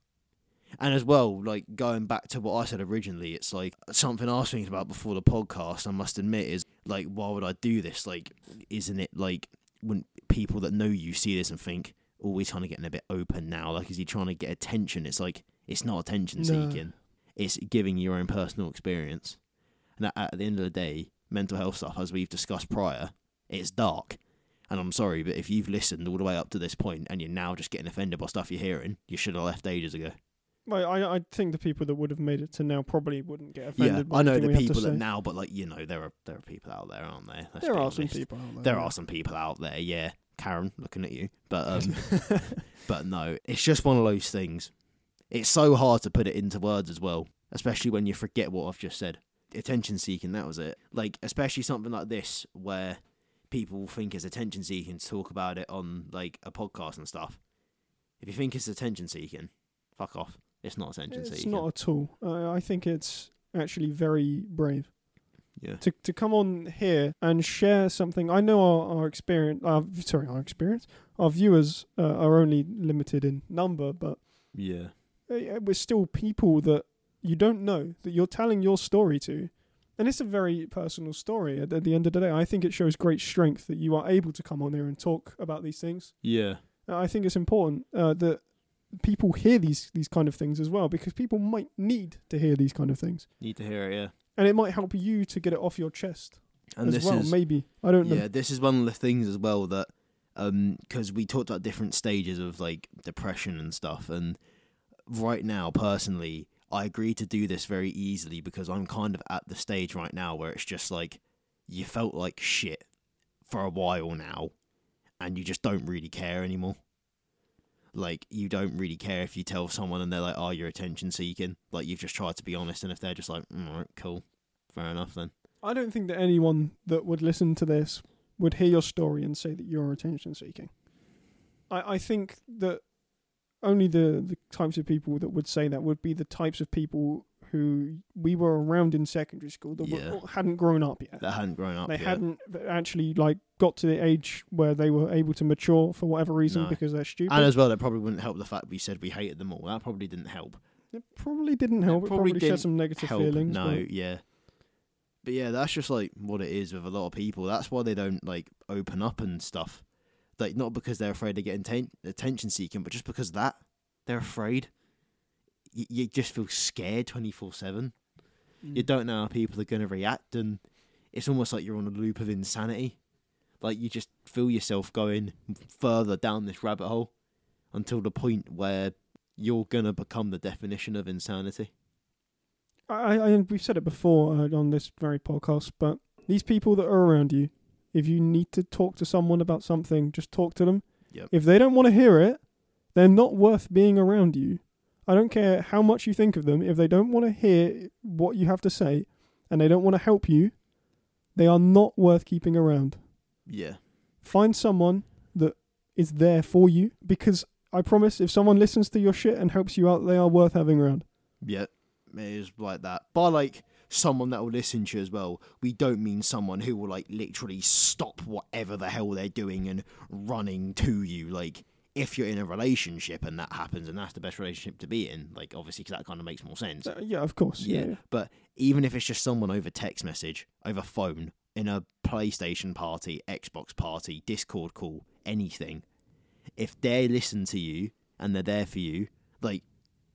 And as well, like, going back to what I said originally, it's like something I was thinking about before the podcast, I must admit, is like, why would I do this? Like, isn't it like when people that know you see this and think, oh, we're trying to get a bit open now? Like, is he trying to get attention? It's like, it's not attention seeking. No. It's giving your own personal experience. And at the end of the day, mental health stuff, as we've discussed prior, it's dark. And I'm sorry, but if you've listened all the way up to this point and you're now just getting offended by stuff you're hearing, you should have left ages ago. Well, I I think the people that would have made it to now probably wouldn't get offended. Yeah, I know the people that now, but, like, you know, there are there are people out there, aren't there? Let's there are honest. some people out there. There yeah. are some people out there, yeah. Karen, looking at you. But um, but no, it's just one of those things. It's so hard to put it into words as well, especially when you forget what I've just said. Attention seeking, that was it. Like, especially something like this where people think it's attention seeking to talk about it on, like, a podcast and stuff. If you think it's attention seeking, fuck off. It's not attention seeking. It's not at all. Uh, I think it's actually very brave. Yeah. To to come on here and share something. I know our, our experience, our, sorry, our experience, our viewers uh, are only limited in number, but yeah, we're still people that you don't know, that you're telling your story to. And it's a very personal story at, at the end of the day. I think it shows great strength that you are able to come on here and talk about these things. Yeah. Uh, I think it's important uh, that people hear these these kind of things as well, because people might need to hear these kind of things. Need to hear it, yeah. And it might help you to get it off your chest and as this well, is, maybe. I don't yeah, know. Yeah, this is one of the things as well that, because um, we talked about different stages of, like, depression and stuff, and right now, personally, I agreed to do this very easily because I'm kind of at the stage right now where it's just like, you felt like shit for a while now, and you just don't really care anymore. Like, you don't really care if you tell someone and they're like, oh, you're attention seeking. Like, you've just tried to be honest, and if they're just like, mm, all right, cool, fair enough then. I don't think that anyone that would listen to this would hear your story and say that you're attention seeking. I, I think that only the, the types of people that would say that would be the types of people who we were around in secondary school that yeah. were, hadn't grown up yet. That hadn't grown up They yet. hadn't actually, like, got to the age where they were able to mature for whatever reason no. because they're stupid. And as well, that probably wouldn't help the fact we said we hated them all. That probably didn't help. It probably didn't help. It, it probably, probably shed some negative help. feelings. No, but yeah. But yeah, that's just, like, what it is with a lot of people. That's why they don't, like, open up and stuff. Like, not because they're afraid of getting ten- attention seeking, but just because of that, they're afraid. Y- you just feel scared twenty-four seven. Mm. You don't know how people are going to react, and it's almost like you're on a loop of insanity. Like, you just feel yourself going further down this rabbit hole until the point where you're going to become the definition of insanity. I, I We've said it before uh, on this very podcast, but these people that are around you, if you need to talk to someone about something, just talk to them. Yep. If they don't want to hear it, they're not worth being around you. I don't care how much you think of them. If they don't want to hear what you have to say and they don't want to help you, they are not worth keeping around. Yeah. Find someone that is there for you, because I promise if someone listens to your shit and helps you out, they are worth having around. Yeah, it is like that. But, like, someone that will listen to you as well. We don't mean someone who will, like, literally stop whatever the hell they're doing and running to you. Like, if you're in a relationship and that happens and that's the best relationship to be in, like, obviously, because that kind of makes more sense. Uh, yeah, of course. Yeah. yeah. But even if it's just someone over text message, over phone, in a PlayStation party, Xbox party, Discord call, anything, if they listen to you and they're there for you, like,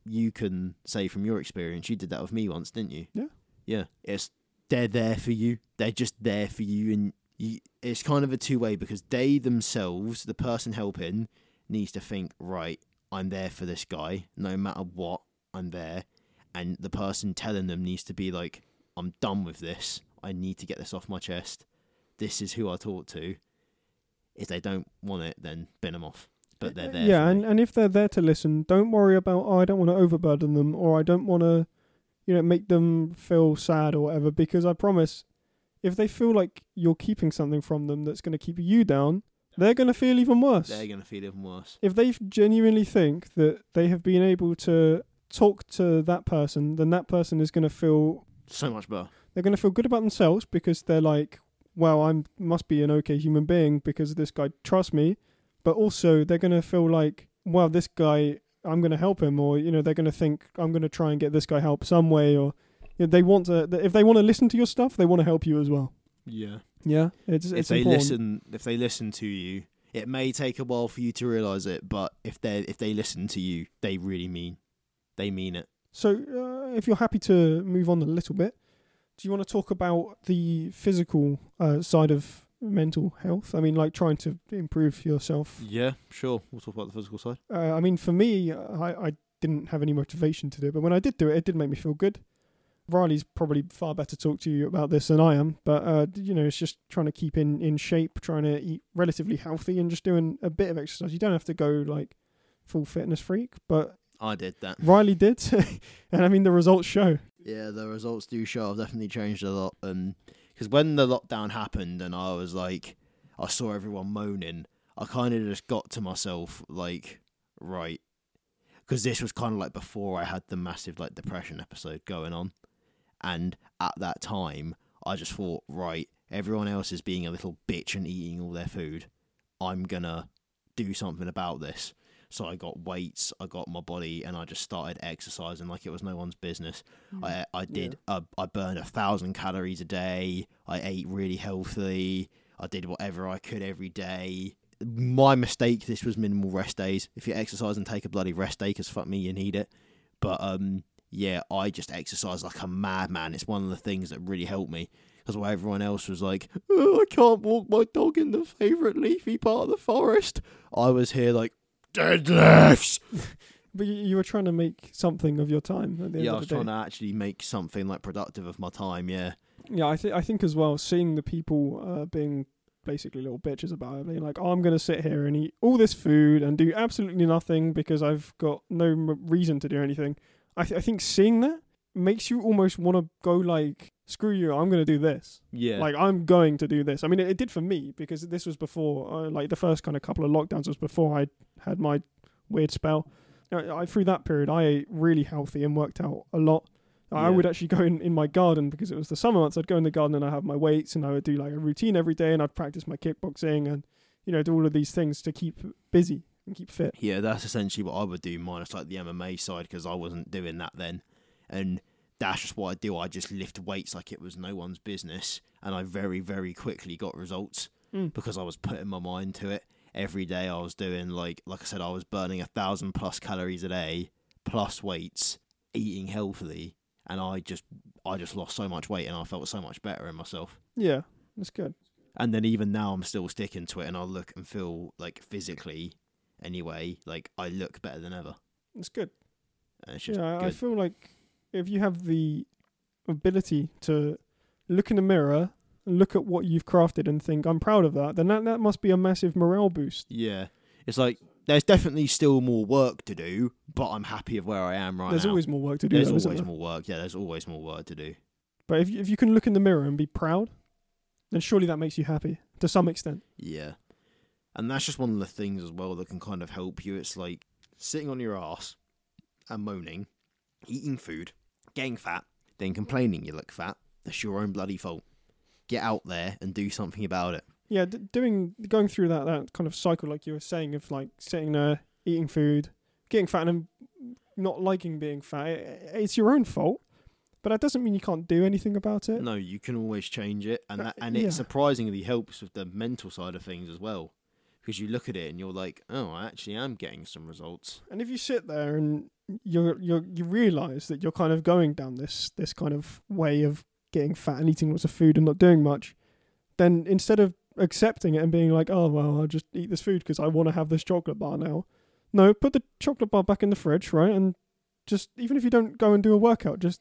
you can say from your experience, you did that with me once, didn't you? Yeah. Yeah. It's, they're there for you. They're just there for you. And you, it's kind of a two-way, because they themselves, the person helping, needs to think, right, I'm there for this guy. No matter what, I'm there. And the person telling them needs to be like, I'm done with this. I need to get this off my chest. This is who I talk to. If they don't want it, then bin them off. But they're there. Yeah, and, and if they're there to listen, don't worry about, oh, I don't want to overburden them, or I don't want to, you know, make them feel sad or whatever, because I promise, if they feel like you're keeping something from them that's going to keep you down, they're going to feel even worse. They're going to feel even worse. If they genuinely think that they have been able to talk to that person, then that person is going to feel... so much better. They're going to feel good about themselves, because they're like, well, I must be an okay human being because this guy trusts me. But also, they're going to feel like, well, this guy, I'm going to help him. Or, you know, they're going to think, I'm going to try and get this guy help some way. Or, you know, they want to, if they want to listen to your stuff, they want to help you as well. Yeah. Yeah. It's, if it's they important. listen, if they listen to you, it may take a while for you to realize it. But if they if they listen to you, they really mean, they mean it. So uh, if you're happy to move on a little bit, do you want to talk about the physical uh, side of mental health? I mean, like, trying to improve yourself. Yeah, sure. We'll talk about the physical side. Uh, I mean, for me, I, I didn't have any motivation to do it, but when I did do it, it did make me feel good. Riley's probably far better to talk to you about this than I am, but, uh, you know, it's just trying to keep in, in shape, trying to eat relatively healthy and just doing a bit of exercise. You don't have to go, like, full fitness freak, but... I did that. Riley did. And, I mean, the results show. Yeah, the results do show. I've definitely changed a lot. Um, because when the lockdown happened and I was like, I saw everyone moaning, I kind of just got to myself like, right. Because this was kind of like before I had the massive like depression episode going on. And at that time, I just thought, right, everyone else is being a little bitch and eating all their food. I'm going to do something about this. So I got weights, I got my body, and I just started exercising like it was no one's business. Mm. I I did, yeah. I, I burned a thousand calories a day. I ate really healthy. I did whatever I could every day. My mistake, this was minimal rest days. If you exercise and take a bloody rest day, because fuck me, you need it. But um, yeah, I just exercised like a madman. It's one of the things that really helped me. Because while everyone else was like, oh, I can't walk my dog in the favourite leafy part of the forest, I was here like, deadlifts. But you were trying to make something of your time at the end yeah, of the day. Yeah, I was trying to actually make something like productive of my time, yeah. Yeah, I, th- I think as well, seeing the people uh, being basically little bitches about it, being like, oh, I'm going to sit here and eat all this food and do absolutely nothing because I've got no m- reason to do anything. I, th- I think seeing that makes you almost want to go like, screw you, I'm going to do this. Yeah. Like, I'm going to do this. I mean, it, it did for me, because this was before, uh, like, the first kind of couple of lockdowns was before I had my weird spell. I, I through that period, I ate really healthy and worked out a lot. Yeah. I would actually go in, in my garden, because it was the summer months. I'd go in the garden and I'd have my weights and I would do, like, a routine every day, and I'd practice my kickboxing and, you know, do all of these things to keep busy and keep fit. Yeah, that's essentially what I would do, minus, like, the M M A side, because I wasn't doing that then. And... that's just what I do. I just lift weights like it was no one's business, and I very, very quickly got results mm. because I was putting my mind to it. Every day I was doing, like like I said, I was burning a thousand plus calories a day, plus weights, eating healthily, and I just I just lost so much weight, and I felt so much better in myself. Yeah, that's good. And then even now I'm still sticking to it, and I look and feel like physically, anyway, like I look better than ever. That's good. And it's just yeah, good. I feel like... if you have the ability to look in the mirror, look at what you've crafted and think, I'm proud of that, then that, that must be a massive morale boost. Yeah. It's like, there's definitely still more work to do, but I'm happy with where I am right now. There's always more work to do. There's always more work. Yeah, there's always more work to do. But if you, if you can look in the mirror and be proud, then surely that makes you happy to some extent. Yeah. And that's just one of the things as well that can kind of help you. It's like sitting on your ass and moaning, eating food, getting fat, then complaining you look fat. That's your own bloody fault. Get out there and do something about it. yeah, d- doing going through that that kind of cycle, like you were saying, of like sitting there eating food, getting fat, and not liking being fat. It, it's your own fault, but that doesn't mean you can't do anything about it. No, you can always change it, and that, and it yeah. surprisingly helps with the mental side of things as well, because you look at it and you're like, oh, I actually am getting some results. And if you sit there and you you you realise that you're kind of going down this this kind of way of getting fat and eating lots of food and not doing much, then instead of accepting it and being like, oh, well, I'll just eat this food because I want to have this chocolate bar now. No, put the chocolate bar back in the fridge, right? And just, even if you don't go and do a workout, just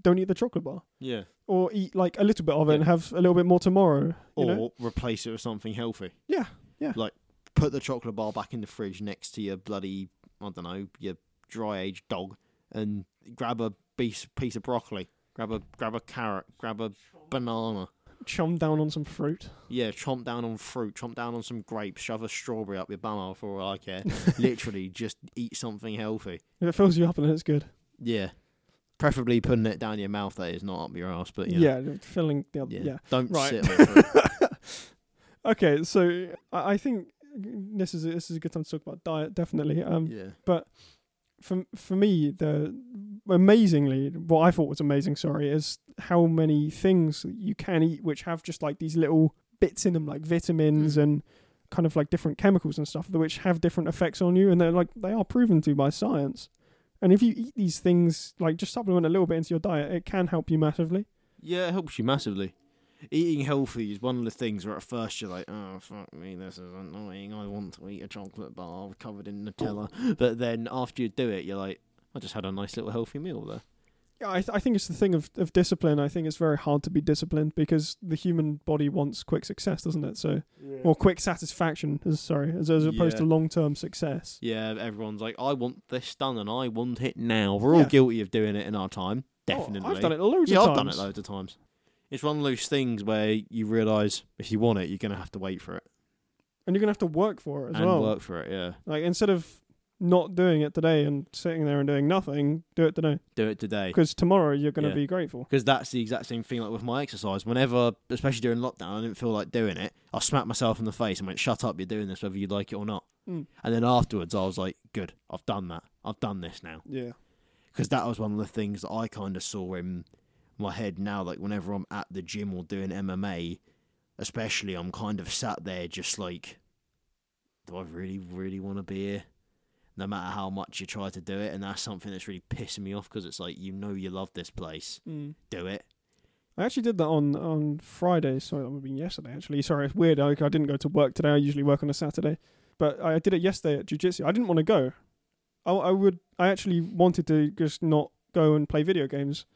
don't eat the chocolate bar. Yeah. Or eat like a little bit of it yeah. and have a little bit more tomorrow. Or you know? Replace it with something healthy. Yeah, yeah. Like, put the chocolate bar back in the fridge next to your bloody, I don't know, your dry-aged dog, and grab a piece, piece of broccoli. Grab a grab a carrot. Grab a banana. Chomp down on some fruit. Yeah, chomp down on fruit. Chomp down on some grapes. Shove a strawberry up your bum for all I care. Literally, just eat something healthy. If it fills you up, then it's good. Yeah. Preferably putting it down your mouth, that is, not up your ass. But you know. Yeah, filling the other... Yeah. yeah. Don't right. sit on fruit. Okay, so I think this is, a, this is a good time to talk about diet, definitely. Um, yeah. But... For for me, the amazingly, what I thought was amazing, sorry, is how many things you can eat which have just like these little bits in them, like vitamins mm. and kind of like different chemicals and stuff, which have different effects on you, and they're like they are proven to by science. And if you eat these things, like just supplement a little bit into your diet, it can help you massively. Yeah, it helps you massively. Eating healthy is one of the things where at first you're like, oh, fuck me, this is annoying. I want to eat a chocolate bar covered in Nutella. But then after you do it, you're like, I just had a nice little healthy meal there. Yeah, I, th- I think it's the thing of, of discipline. I think it's very hard to be disciplined because the human body wants quick success, doesn't it? So, yeah. Or quick satisfaction, sorry, as, as opposed yeah. to long-term success. Yeah, everyone's like, I want this done and I want it now. We're all yeah. guilty of doing it in our time, definitely. Oh, I've done it loads yeah, of times. Yeah, I've done it loads of times. It's one of those things where you realise if you want it, you're going to have to wait for it. And you're going to have to work for it as and well. And work for it, yeah. Like, instead of not doing it today and sitting there and doing nothing, do it today. Do it today. Because tomorrow you're going to yeah. be grateful. Because that's the exact same thing like with my exercise. Whenever, especially during lockdown, I didn't feel like doing it, I smacked myself in the face and went, shut up, you're doing this whether you like it or not. Mm. And then afterwards, I was like, good, I've done that. I've done this now. Yeah. Because that was one of the things that I kind of saw in... my head now, like whenever I'm at the gym or doing M M A, especially, I'm kind of sat there just like, do I really, really want to be here? No matter how much you try to do it, and that's something that's really pissing me off because it's like, you know you love this place, mm. do it. I actually did that on, on Friday, sorry, that would have been yesterday actually, sorry, it's weird, I, I didn't go to work today, I usually work on a Saturday, but I did it yesterday at jiu-jitsu. I didn't want to go. I, I would, I actually wanted to just not go and play video games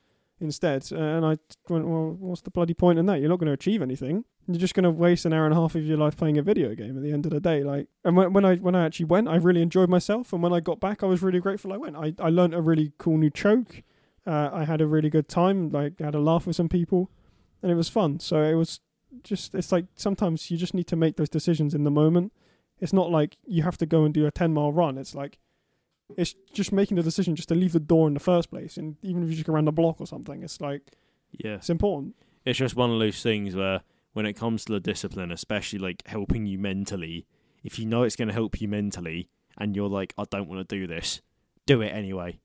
instead, uh, and I went, well, what's the bloody point in that? You're not going to achieve anything. You're just going to waste an hour and a half of your life playing a video game at the end of the day. Like, and when, when I when I actually went, I really enjoyed myself, and when I got back, I was really grateful I went. I, I learned a really cool new choke. Uh, I had a really good time. Like, had a laugh with some people, and it was fun. So it was just, it's like sometimes you just need to make those decisions in the moment. It's not like you have to go and do a ten mile run. It's like, it's just making the decision just to leave the door in the first place, and even if you just go around the block or something, it's like, yeah, it's important. It's just one of those things where when it comes to the discipline, especially like helping you mentally, if you know it's going to help you mentally and you're like, I don't want to do this, do it anyway.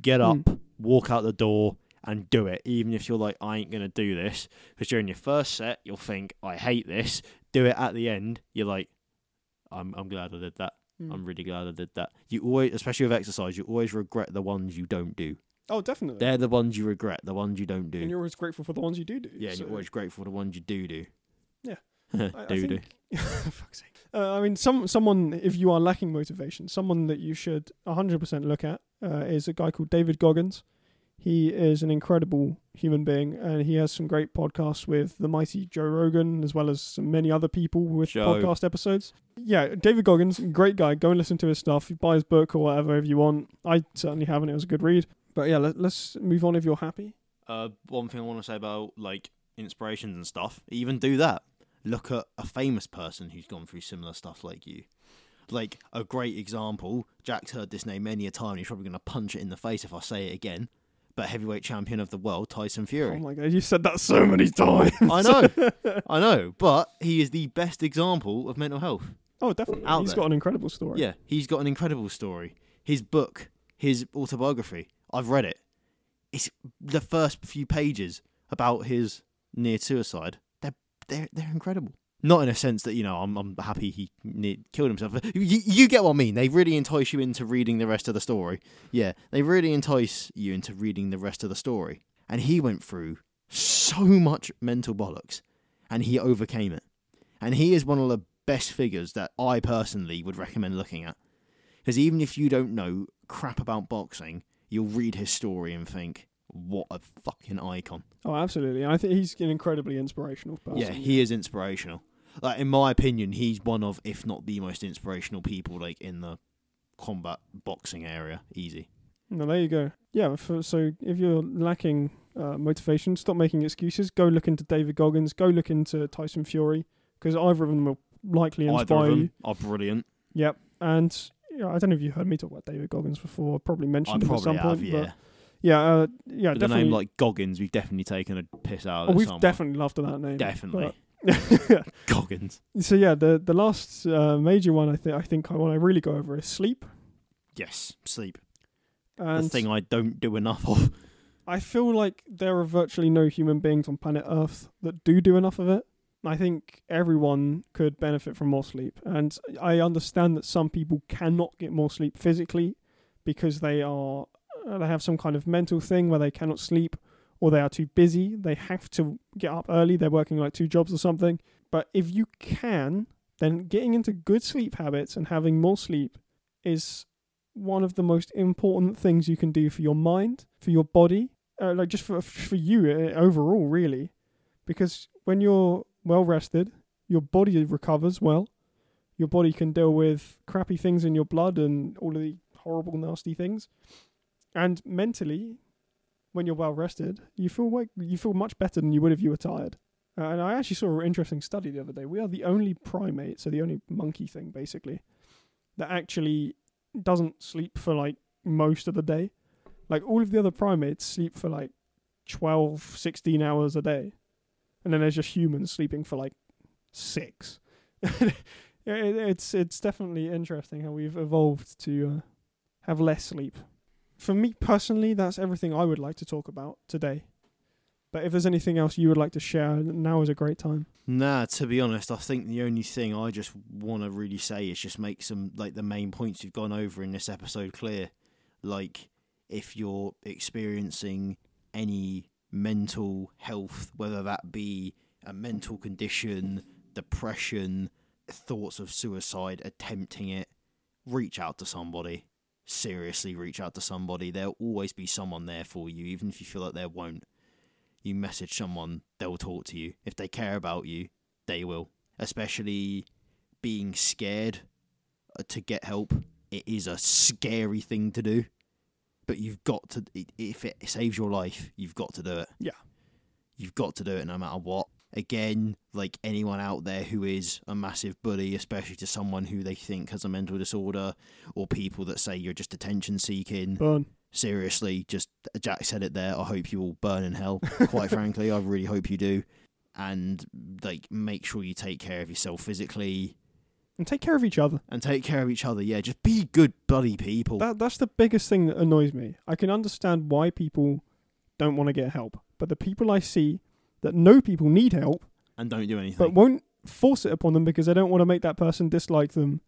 Get up, mm. walk out the door and do it, even if you're like, I ain't going to do this, because during your first set you'll think, I hate this. Do it at the end, you're like, I'm I'm glad I did that. Mm. I'm really glad I did that. You always, especially with exercise, you always regret the ones you don't do. Oh, definitely. They're the ones you regret, the ones you don't do. And you're always grateful for the ones you do do. Yeah, so. And you're always grateful for the ones you do do. Yeah. do I, I do. Think, fuck's sake. Uh, I mean, some someone, if you are lacking motivation, someone that you should one hundred percent look at uh, is a guy called David Goggins. He is an incredible human being, and he has some great podcasts with the mighty Joe Rogan, as well as many other people with Joe. podcast episodes. Yeah, David Goggins, great guy. Go and listen to his stuff. You buy his book or whatever if you want. I certainly haven't. It was a good read. But yeah, let, let's move on if you're happy. Uh, one thing I want to say about like inspirations and stuff, even do that. Look at a famous person who's gone through similar stuff like you. Like a great example, Jack's heard this name many a time. He's probably going to punch it in the face if I say it again. but heavyweight champion of the world, Tyson Fury. Oh my God, you said that so many times. I know, I know, but he is the best example of mental health. Oh, definitely. He's there. got an incredible story. Yeah, he's got an incredible story. His book, his autobiography, I've read it. It's the first few pages about his near suicide. They're, they're, they're incredible. Not in a sense that, you know, I'm I'm happy he near, killed himself. You, you get what I mean. They really entice you into reading the rest of the story. Yeah, they really entice you into reading the rest of the story. And he went through so much mental bollocks, and he overcame it. And he is one of the best figures that I personally would recommend looking at. Because even if you don't know crap about boxing, you'll read his story and think, what a fucking icon. Oh, absolutely. I think he's an incredibly inspirational person. Yeah, he is inspirational. Like, in my opinion, he's one of, if not the most inspirational people, like, in the combat boxing area. Easy. No, there you go. Yeah, for, so if you're lacking uh, motivation, stop making excuses. Go look into David Goggins. Go look into Tyson Fury, because either of them will likely inspire either of them you. Are brilliant. Yep. And you know, I don't know if you heard me talk about David Goggins before. I probably mentioned I him probably at some have, point. Yeah. But yeah, uh, yeah, but definitely. The name like Goggins, we've definitely taken a piss out of. Oh, we've someone. definitely loved that name. Definitely. But Goggins. So yeah, the the last uh, major one I think I think I want to really go over is sleep. Yes, sleep. And the thing I don't do enough of. I feel like there are virtually no human beings on planet Earth that do do enough of it. I think everyone could benefit from more sleep, and I understand that some people cannot get more sleep physically because they are they have some kind of mental thing where they cannot sleep. Or they are too busy, they have to get up early, they're working like two jobs or something. But if you can, then getting into good sleep habits and having more sleep is one of the most important things you can do for your mind, for your body, uh, like just for for you overall, really. Because when you're well rested, your body recovers well. Your body can deal with crappy things in your blood and all of the horrible, nasty things. And mentally, when you're well rested, you feel like you feel much better than you would if you were tired. Uh, and I actually saw an interesting study the other day. We are the only primate, so the only monkey thing basically, that actually doesn't sleep for like most of the day. Like all of the other primates sleep for like twelve, sixteen hours a day. And then there's just humans sleeping for like six. it, it's, it's definitely interesting how we've evolved to uh, have less sleep. For me personally, that's everything I would like to talk about today. But if there's anything else you would like to share, now is a great time. Nah, to be honest, I think the only thing I just want to really say is just make some, like, the main points you've gone over in this episode clear. Like, if you're experiencing any mental health, whether that be a mental condition, depression, thoughts of suicide, attempting it, reach out to somebody. Seriously, reach out to somebody. There'll always be someone there for you, even if you feel like there won't. You message someone, they'll talk to you. If they care about you, they will. Especially being scared to get help. It is a scary thing to do, but you've got to, if it saves your life, you've got to do it. Yeah. You've got to do it no matter what. Again, like anyone out there who is a massive bully, especially to someone who they think has a mental disorder, or people that say you're just attention seeking. Burn. Seriously, just Jack said it there. I hope you all burn in hell. Quite frankly, I really hope you do. And like, make sure you take care of yourself physically. And take care of each other. And take care of each other. Yeah, just be good bloody people. That, that's the biggest thing that annoys me. I can understand why people don't want to get help, but the people I see that know people need help and don't do anything, but won't force it upon them because they don't want to make that person dislike them.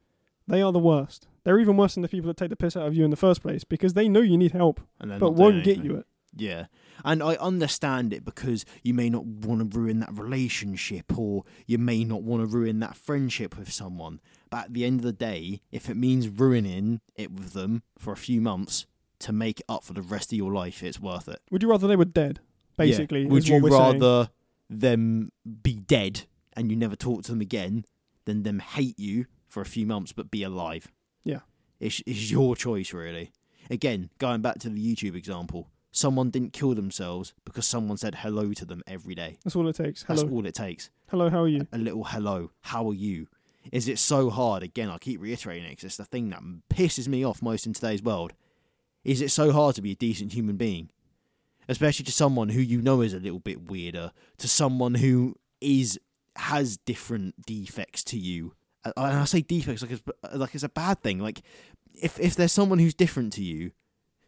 They are the worst. They're even worse than the people that take the piss out of you in the first place because they know you need help, and but won't get you it. Yeah, and I understand it because you may not want to ruin that relationship, or you may not want to ruin that friendship with someone. But at the end of the day, if it means ruining it with them for a few months to make up for the rest of your life, it's worth it. Would you rather they were dead? Basically, yeah. Would you rather saying. them be dead and you never talk to them again than them hate you for a few months but be alive? Yeah. It's, it's your choice, really. Again, going back to the YouTube example, someone didn't kill themselves because someone said hello to them every day. That's all it takes. Hello. That's all it takes. Hello, how are you? A, a little hello. How are you? Is it so hard? Again, I keep reiterating it because it's the thing that pisses me off most in today's world. Is it so hard to be a decent human being? especially to someone who you know is a little bit weirder, to someone who is has different defects to you. And I say defects like it's, like it's a bad thing. Like if if there's someone who's different to you,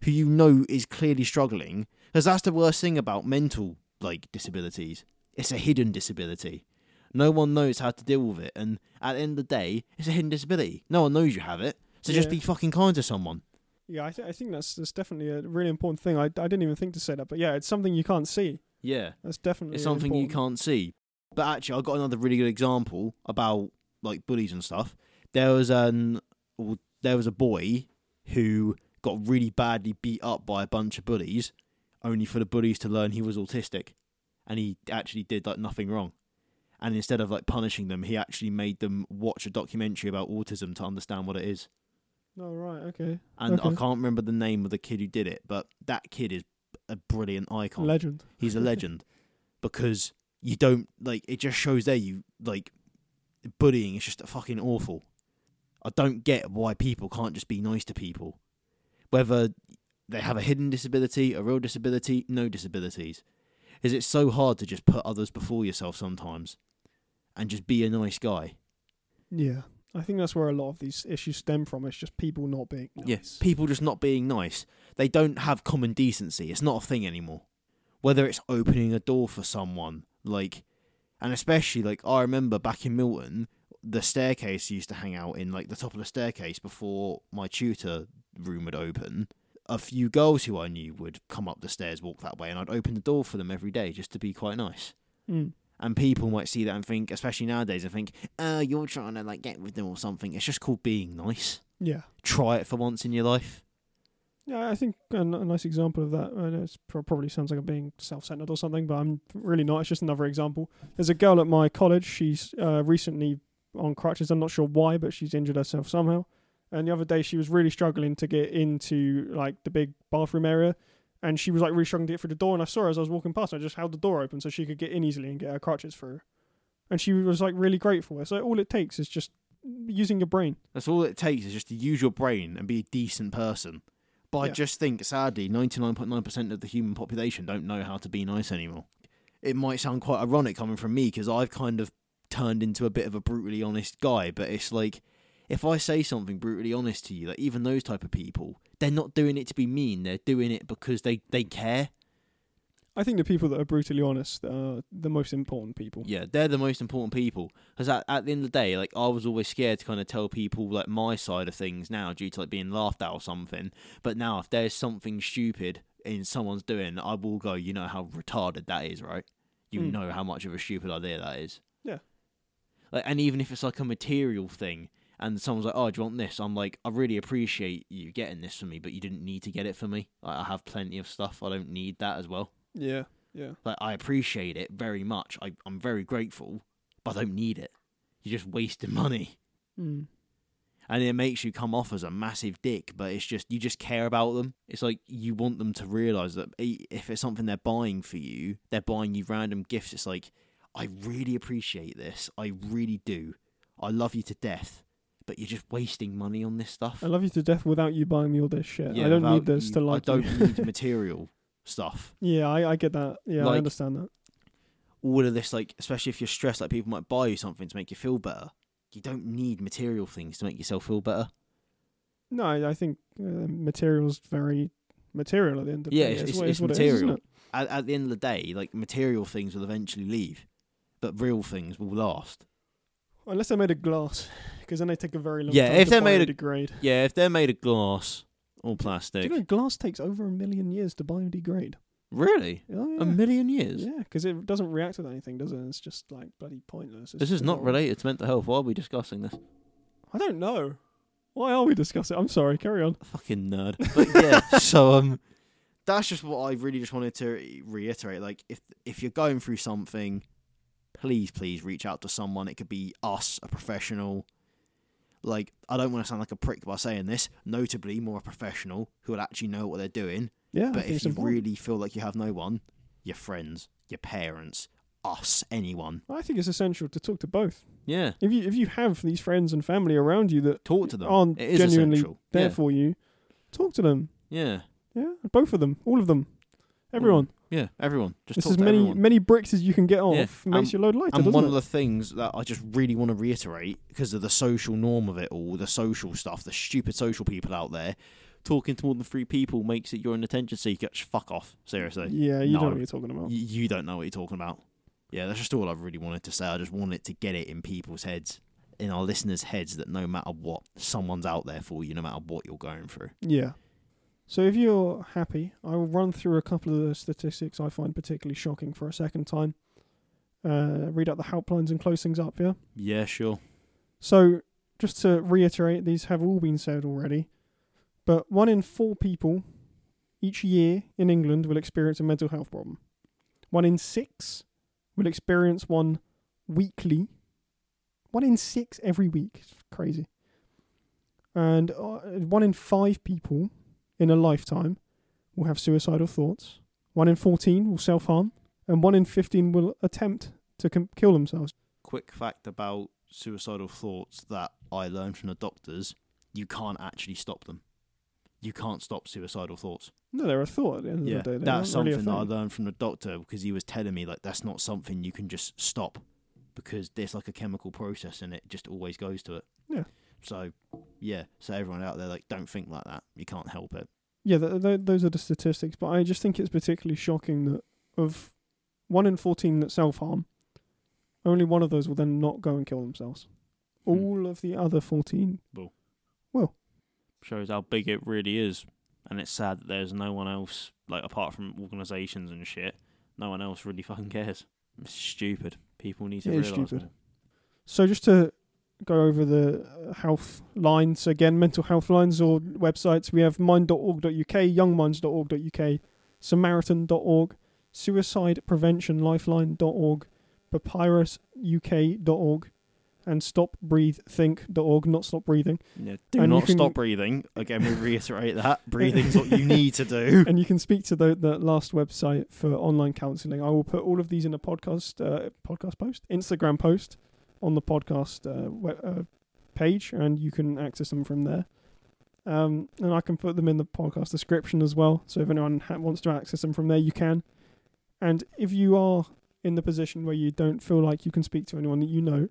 who you know is clearly struggling, because that's the worst thing about mental like disabilities. It's a hidden disability. No one knows how to deal with it, and at the end of the day, it's a hidden disability. No one knows you have it, so yeah. Just be fucking kind to someone. Yeah, I, th- I think that's that's definitely a really important thing. I, I didn't even think to say that, but yeah, it's something you can't see. Yeah. That's definitely It's something important. You can't see. But actually, I got another really good example about, like, bullies and stuff. There was an, well, there was a boy who got really badly beat up by a bunch of bullies, only for the bullies to learn he was autistic. And he actually did, like, nothing wrong. And instead of, like, punishing them, he actually made them watch a documentary about autism to understand what it is. Oh, right, okay. And okay. I can't remember the name of the kid who did it, but that kid is a brilliant icon. Legend. He's a legend. Because you don't, like, it just shows there you, like, bullying is just fucking awful. I don't get why people can't just be nice to people. Whether they have a hidden disability, a real disability, no disabilities. Is it so hard to just put others before yourself sometimes and just be a nice guy? Yeah. I think that's where a lot of these issues stem from. It's just people not being nice. Yes, yeah, people just not being nice. They don't have common decency. It's not a thing anymore. Whether it's opening a door for someone, like, and especially, like, I remember back in Milton, the staircase used to hang out in, like, the top of the staircase before my tutor room would open. A few girls who I knew would come up the stairs, walk that way, and I'd open the door for them every day just to be quite nice. Mm. And people might see that and think, especially nowadays, and think, uh, you're trying to, like, get with them or something. It's just called being nice. Yeah. Try it for once in your life. Yeah, I think a, n- a nice example of that, and it pro- probably sounds like I'm being self-centered or something, but I'm really not. It's just another example. There's a girl at my college. She's uh, recently on crutches. I'm not sure why, but she's injured herself somehow. And the other day, she was really struggling to get into, like, the big bathroom area. And she was, like, really struggling to get through the door. And I saw her as I was walking past. I just held the door open so she could get in easily and get her crutches through. And she was, like, really grateful. So all it takes is just using your brain. That's all it takes is just to use your brain and be a decent person. But yeah. I just think, sadly, ninety-nine point nine percent of the human population don't know how to be nice anymore. It might sound quite ironic coming from me because I've kind of turned into a bit of a brutally honest guy. But it's like, if I say something brutally honest to you, like even those type of people, they're not doing it to be mean. They're doing it because they, they care. I think the people that are brutally honest are the most important people. Yeah, they're the most important people. Because at, at the end of the day, like I was always scared to kind of tell people like my side of things now due to like being laughed at or something. But now if there's something stupid in someone's doing, I will go, you know how retarded that is, right? You mm. know how much of a stupid idea that is. Yeah. Like, and even if it's like a material thing, and someone's like, oh, do you want this? I'm like, I really appreciate you getting this for me, but you didn't need to get it for me. Like, I have plenty of stuff. I don't need that as well. Yeah, yeah. Like, I appreciate it very much. I, I'm very grateful, but I don't need it. You're just wasting money. Mm. And it makes you come off as a massive dick, but it's just, you just care about them. It's like, you want them to realise that if it's something they're buying for you, they're buying you random gifts. It's like, I really appreciate this. I really do. I love you to death. But you're just wasting money on this stuff. I love you to death without you buying me all this shit. Yeah, I don't need this you, to like I don't you. Need material stuff. Yeah, I, I get that. Yeah, like, I understand that. All of this, like, especially if you're stressed, like people might buy you something to make you feel better. You don't need material things to make yourself feel better. No, I, I think uh, material's very material at the end of the day. Yeah, it's, it's, it's, it's material. It is, it? At, at the end of the day, like, material things will eventually leave, but real things will last. Unless they're made of glass, because then they take a very long yeah, time if to biodegrade. A, yeah, if they're made of glass or plastic. Do you know glass takes over a million years to biodegrade? Really? Oh, yeah. A million years? Yeah, because it doesn't react with anything, does it? It's just, like, bloody pointless. It's this is not related to mental health. Why are we discussing this? I don't know. Why are we discussing it? I'm sorry, carry on. Fucking nerd. But yeah, so, um, that's just what I really just wanted to reiterate. Like, if if you're going through something, please, please reach out to someone. It could be us, a professional. Like, I don't want to sound like a prick by saying this. Notably, more a professional who will actually know what they're doing. Yeah. But if you really feel like you have no one, your friends, your parents, us, anyone. I think it's essential to talk to both. Yeah. If you if you have these friends and family around you that talk to them. Aren't genuinely there for you, talk to them. Yeah. Yeah. Both of them. All of them. Everyone. Yeah, everyone. Just it's talk as to many everyone. many bricks as you can get off yeah. makes um, your load lighter. And one it? of the things that I just really want to reiterate, because of the social norm of it all, the social stuff, the stupid social people out there, talking to more than three people makes it you're an attention seeker. Just fuck off, seriously. Yeah, you no, don't know what you're talking about. You, you don't know what you're talking about. Yeah, that's just all I really wanted to say. I just wanted to get it in people's heads, in our listeners' heads, that no matter what, someone's out there for you, no matter what you're going through. Yeah. So if you're happy, I will run through a couple of the statistics I find particularly shocking for a second time. Uh, read out the helplines and close things up, yeah? Yeah, sure. So, just to reiterate, these have all been said already, but one in four people each year in England will experience a mental health problem. One in six will experience one weekly. One in six every week. It's crazy. And uh, one in five people in a lifetime will have suicidal thoughts. One in fourteen will self-harm, and one in fifteen will attempt to com- kill themselves. Quick fact about suicidal thoughts that I learned from the doctors, you can't actually stop them. You can't stop suicidal thoughts. No, they're a thought at the end yeah, of the day. They that's something really that I learned from the doctor, because he was telling me, like, that's not something you can just stop, because there's like a chemical process and it just always goes to it. Yeah. So, yeah, so everyone out there, like, don't think like that. You can't help it. Yeah, th- th- those are the statistics, but I just think it's particularly shocking that of one in fourteen that self-harm, only one of those will then not go and kill themselves. Hmm. All of the other fourteen will. Well. Shows how big it really is, and it's sad that there's no one else, like, apart from organisations and shit, no one else really fucking cares. It's stupid. People need to realise it. It is stupid. So just to go over the health lines again, mental health lines or websites. We have mind dot org dot U K, young minds dot org dot U K, samaritan dot org, suicide prevention lifeline dot org, papyrus U K dot org, and stop breathe think dot org, not stop breathing. Yeah, do and not can, stop breathing. Again, we reiterate that. Breathing's what you need to do. And you can speak to the, the last website for online counselling. I will put all of these in a podcast, uh, podcast post, Instagram post, on the podcast uh, web, uh, page, and you can access them from there. Um, and I can put them in the podcast description as well, so if anyone ha- wants to access them from there, you can. And if you are in the position where you don't feel like you can speak to anyone that you know,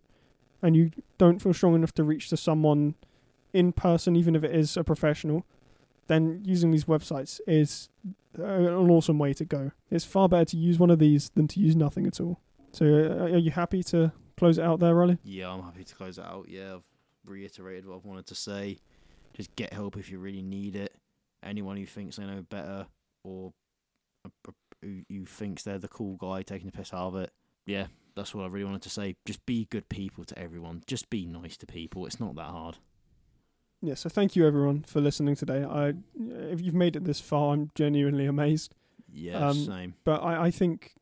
and you don't feel strong enough to reach to someone in person, even if it is a professional, then using these websites is an awesome way to go. It's far better to use one of these than to use nothing at all. So uh, are you happy to close it out there, Riley? Yeah, I'm happy to close it out. Yeah, I've reiterated what I've wanted to say. Just get help if you really need it. Anyone who thinks they know better or who, who thinks they're the cool guy taking the piss out of it. Yeah, that's what I really wanted to say. Just be good people to everyone. Just be nice to people. It's not that hard. Yeah, so thank you, everyone, for listening today. I, if you've made it this far, I'm genuinely amazed. Yeah, um, same. But I, I think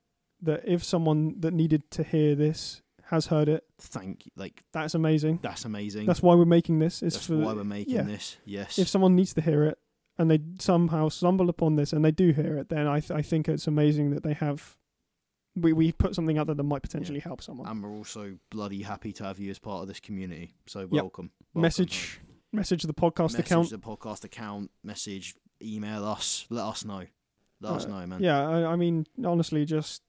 that if someone that needed to hear this has heard it. Thank you. Like, that's amazing. That's amazing. That's why we're making this. It's that's for, why we're making yeah. this. Yes. If someone needs to hear it and they somehow stumble upon this and they do hear it, then I th- I think it's amazing that they have. We we put something out there that might potentially yeah. help someone. And we're also bloody happy to have you as part of this community. So welcome. Yep. welcome message home. message the podcast message account. Message the podcast account. Message, email us. Let us know. Let uh, us know, man. Yeah. I, I mean, honestly, just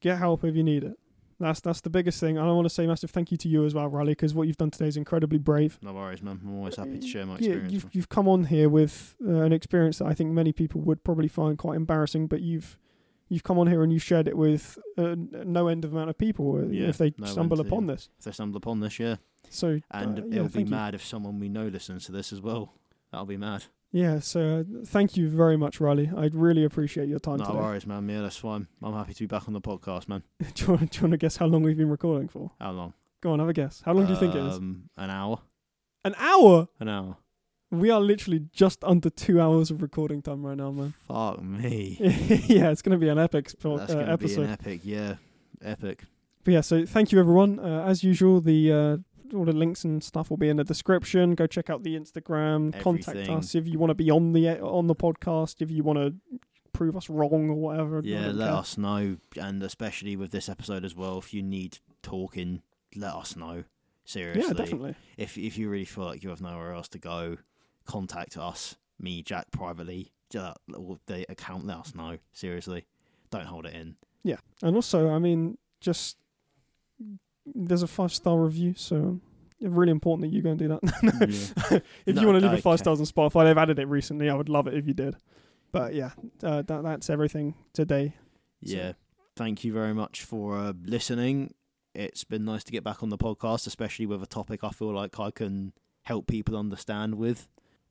get help if you need it. That's that's the biggest thing. And I want to say massive thank you to you as well, Riley, because what you've done today is incredibly brave. No worries, man. I'm always happy to share my experience. Yeah, you've, you've come on here with uh, an experience that I think many people would probably find quite embarrassing, but you've you've come on here and you've shared it with uh, no end of amount of people yeah, if they no stumble upon this. If they stumble upon this, yeah. So And uh, yeah, it'll be mad you. if someone we know listens to this as well. That'll be mad. Yeah, so uh, thank you very much, Riley. I really appreciate your time no today. No worries, man. Yeah, that's fine. I'm happy to be back on the podcast, man. do, you want, do you want to guess how long we've been recording for? How long? Go on, have a guess. How long um, do you think it is? An hour. An hour? An hour. We are literally just under two hours of recording time right now, man. Fuck me. Yeah, it's going to be an epic sp- that's uh, gonna episode. It's going to be an epic, yeah. Epic. But yeah, so thank you, everyone. Uh, as usual, the... Uh, all the links and stuff will be in the description. Go check out the Instagram. Everything. Contact us if you want to be on the on the podcast, if you want to prove us wrong or whatever. Yeah, let care. us know. And especially with this episode as well, if you need talking, let us know. Seriously. Yeah, definitely. If, if you really feel like you have nowhere else to go, contact us, me, Jack, privately. uh, the account, let us know. Seriously, don't hold it in. Yeah, and also, I mean, just there's a five star review, so it's really important that you go and do that. Yeah. If no, you want to leave okay. a five stars on Spotify, they've added it recently. I would love it if you did. But yeah, uh, that that's everything today. Yeah, so. Thank you very much for uh, listening. It's been nice to get back on the podcast, especially with a topic I feel like I can help people understand with.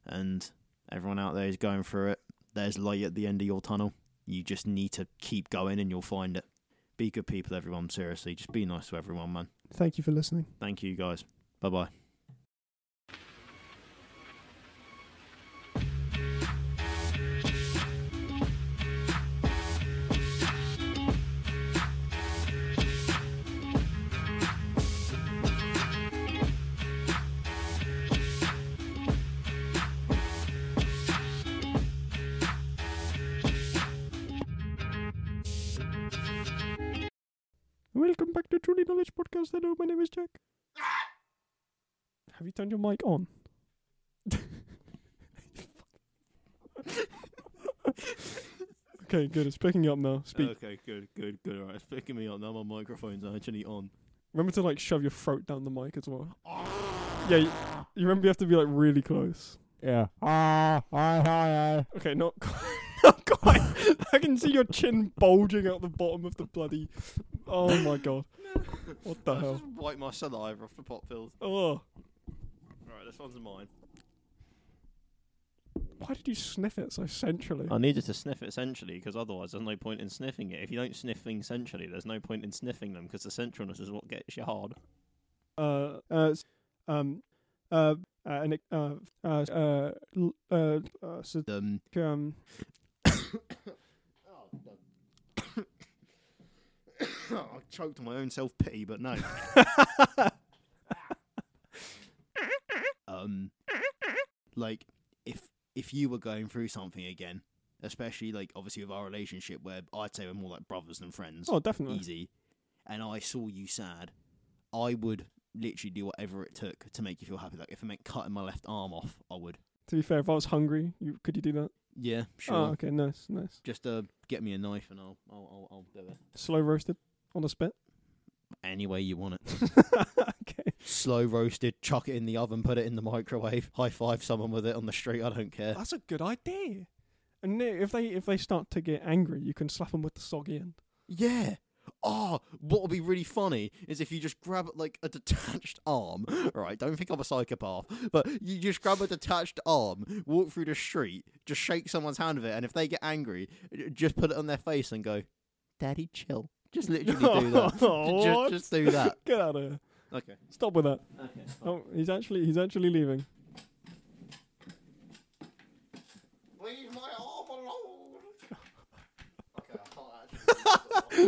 And everyone out there is going through it. There's light at the end of your tunnel. You just need to keep going and you'll find it. Be good people, everyone. Seriously, just be nice to everyone, man. Thank you for listening. Thank you, guys. Bye-bye. Welcome back to Truly Knowledge Podcast. Hello, my name is Jack. Have you turned your mic on? Okay, good. It's picking up now. Speak. Okay, good, good, good. All right, it's picking me up now. My microphone's actually on. Remember to, like, shove your throat down the mic as well. Yeah, you, you remember you have to be, like, really close. Yeah. Okay, not quite. Not quite. I can see your chin bulging out the bottom of the bloody... Oh my god. No. What the I hell? I just wiped my saliva off the pot pills. Oh. Alright, this one's mine. Why did you sniff it so centrally? I needed to sniff it centrally because otherwise there's no point in sniffing it. If you don't sniff things centrally, there's no point in sniffing them because the centralness is what gets you hard. Uh, uh, um, uh, uh, and it, uh, uh, uh, uh, uh, uh, so, um, um, I choked on my own self-pity, but no. um, like, if if you were going through something again, especially, like, obviously with our relationship, where I'd say we're more like brothers than friends. Oh, definitely. Easy. And I saw you sad, I would literally do whatever it took to make you feel happy. Like, if it meant cutting my left arm off, I would. To be fair, if I was hungry, you, could you do that? Yeah, sure. Oh, okay, nice, nice. Just uh, get me a knife and I'll, I'll, I'll, I'll do it. Slow roasted. On the spit? Any way you want it. Okay. Slow roasted, chuck it in the oven, put it in the microwave, high five someone with it on the street, I don't care. That's a good idea. And if they if they start to get angry, you can slap them with the soggy end. Yeah. Oh, what would be really funny is if you just grab, like, a detached arm. Right, don't think I'm a psychopath, but you just grab a detached arm, walk through the street, just shake someone's hand with it, and if they get angry, just put it on their face and go, "Daddy, chill." Just literally do that. Oh, just, just do that. Get out of here. Okay. Stop with that. Okay. Stop. Oh, he's actually he's actually leaving. Leave my arm alone. Okay, I can't actually.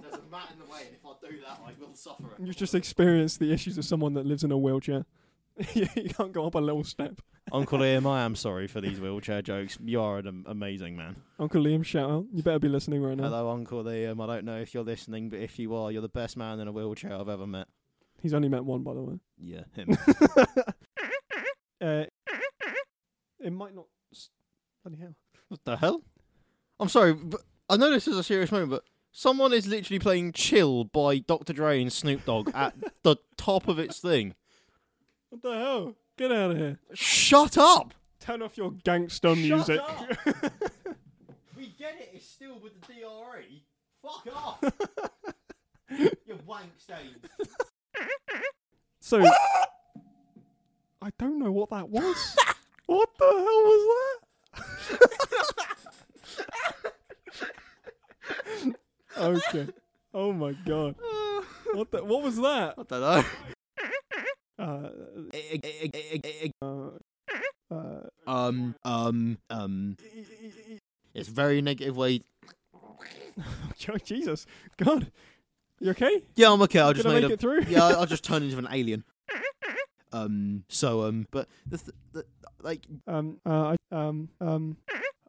There's a mat in the way, and if I do that, I will suffer. You've just experienced the issues of someone that lives in a wheelchair. You can't go up a little step. Uncle Liam, I am sorry for these wheelchair jokes. You are an um, amazing man. Uncle Liam, shout out. You better be listening right now. Hello, Uncle Liam. I don't know if you're listening, but if you are, you're the best man in a wheelchair I've ever met. He's only met one, by the way. Yeah, him. uh, it might not... Bloody hell. What the hell? I'm sorry, but I know this is a serious moment, but someone is literally playing Chill by Doctor Dre and Snoop Dogg at the top of its thing. What the hell? Get out of here. Shut up! Turn off your gangster music. Shut up! We get it, it's still with the D R E. Fuck off! You wank stains. So, I don't know what that was. What the hell was that? Okay. Oh my god. What the, what was that? I don't know. Uh, uh, uh, um, um, um. It's very negative way. Oh, Jesus, God, you okay? Yeah, I'm okay. I just made make a, it through. Yeah, I'll just turn into an alien. Um. So um. But the, th- the like um uh um um um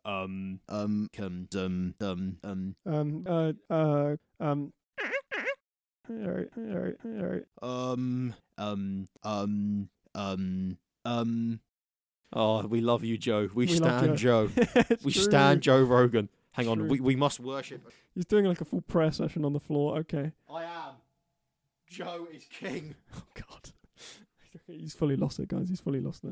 um um um um um um uh uh um. Alright, alright, alright. Um, um, um, um, um. Oh, we love you, Joe. We, we stand Joe. Joe. we true. stand Joe Rogan. Hang true. on, we we must worship. He's doing like a full prayer session on the floor. Okay. I am. Joe is king. Oh God. He's fully lost it, guys. He's fully lost it.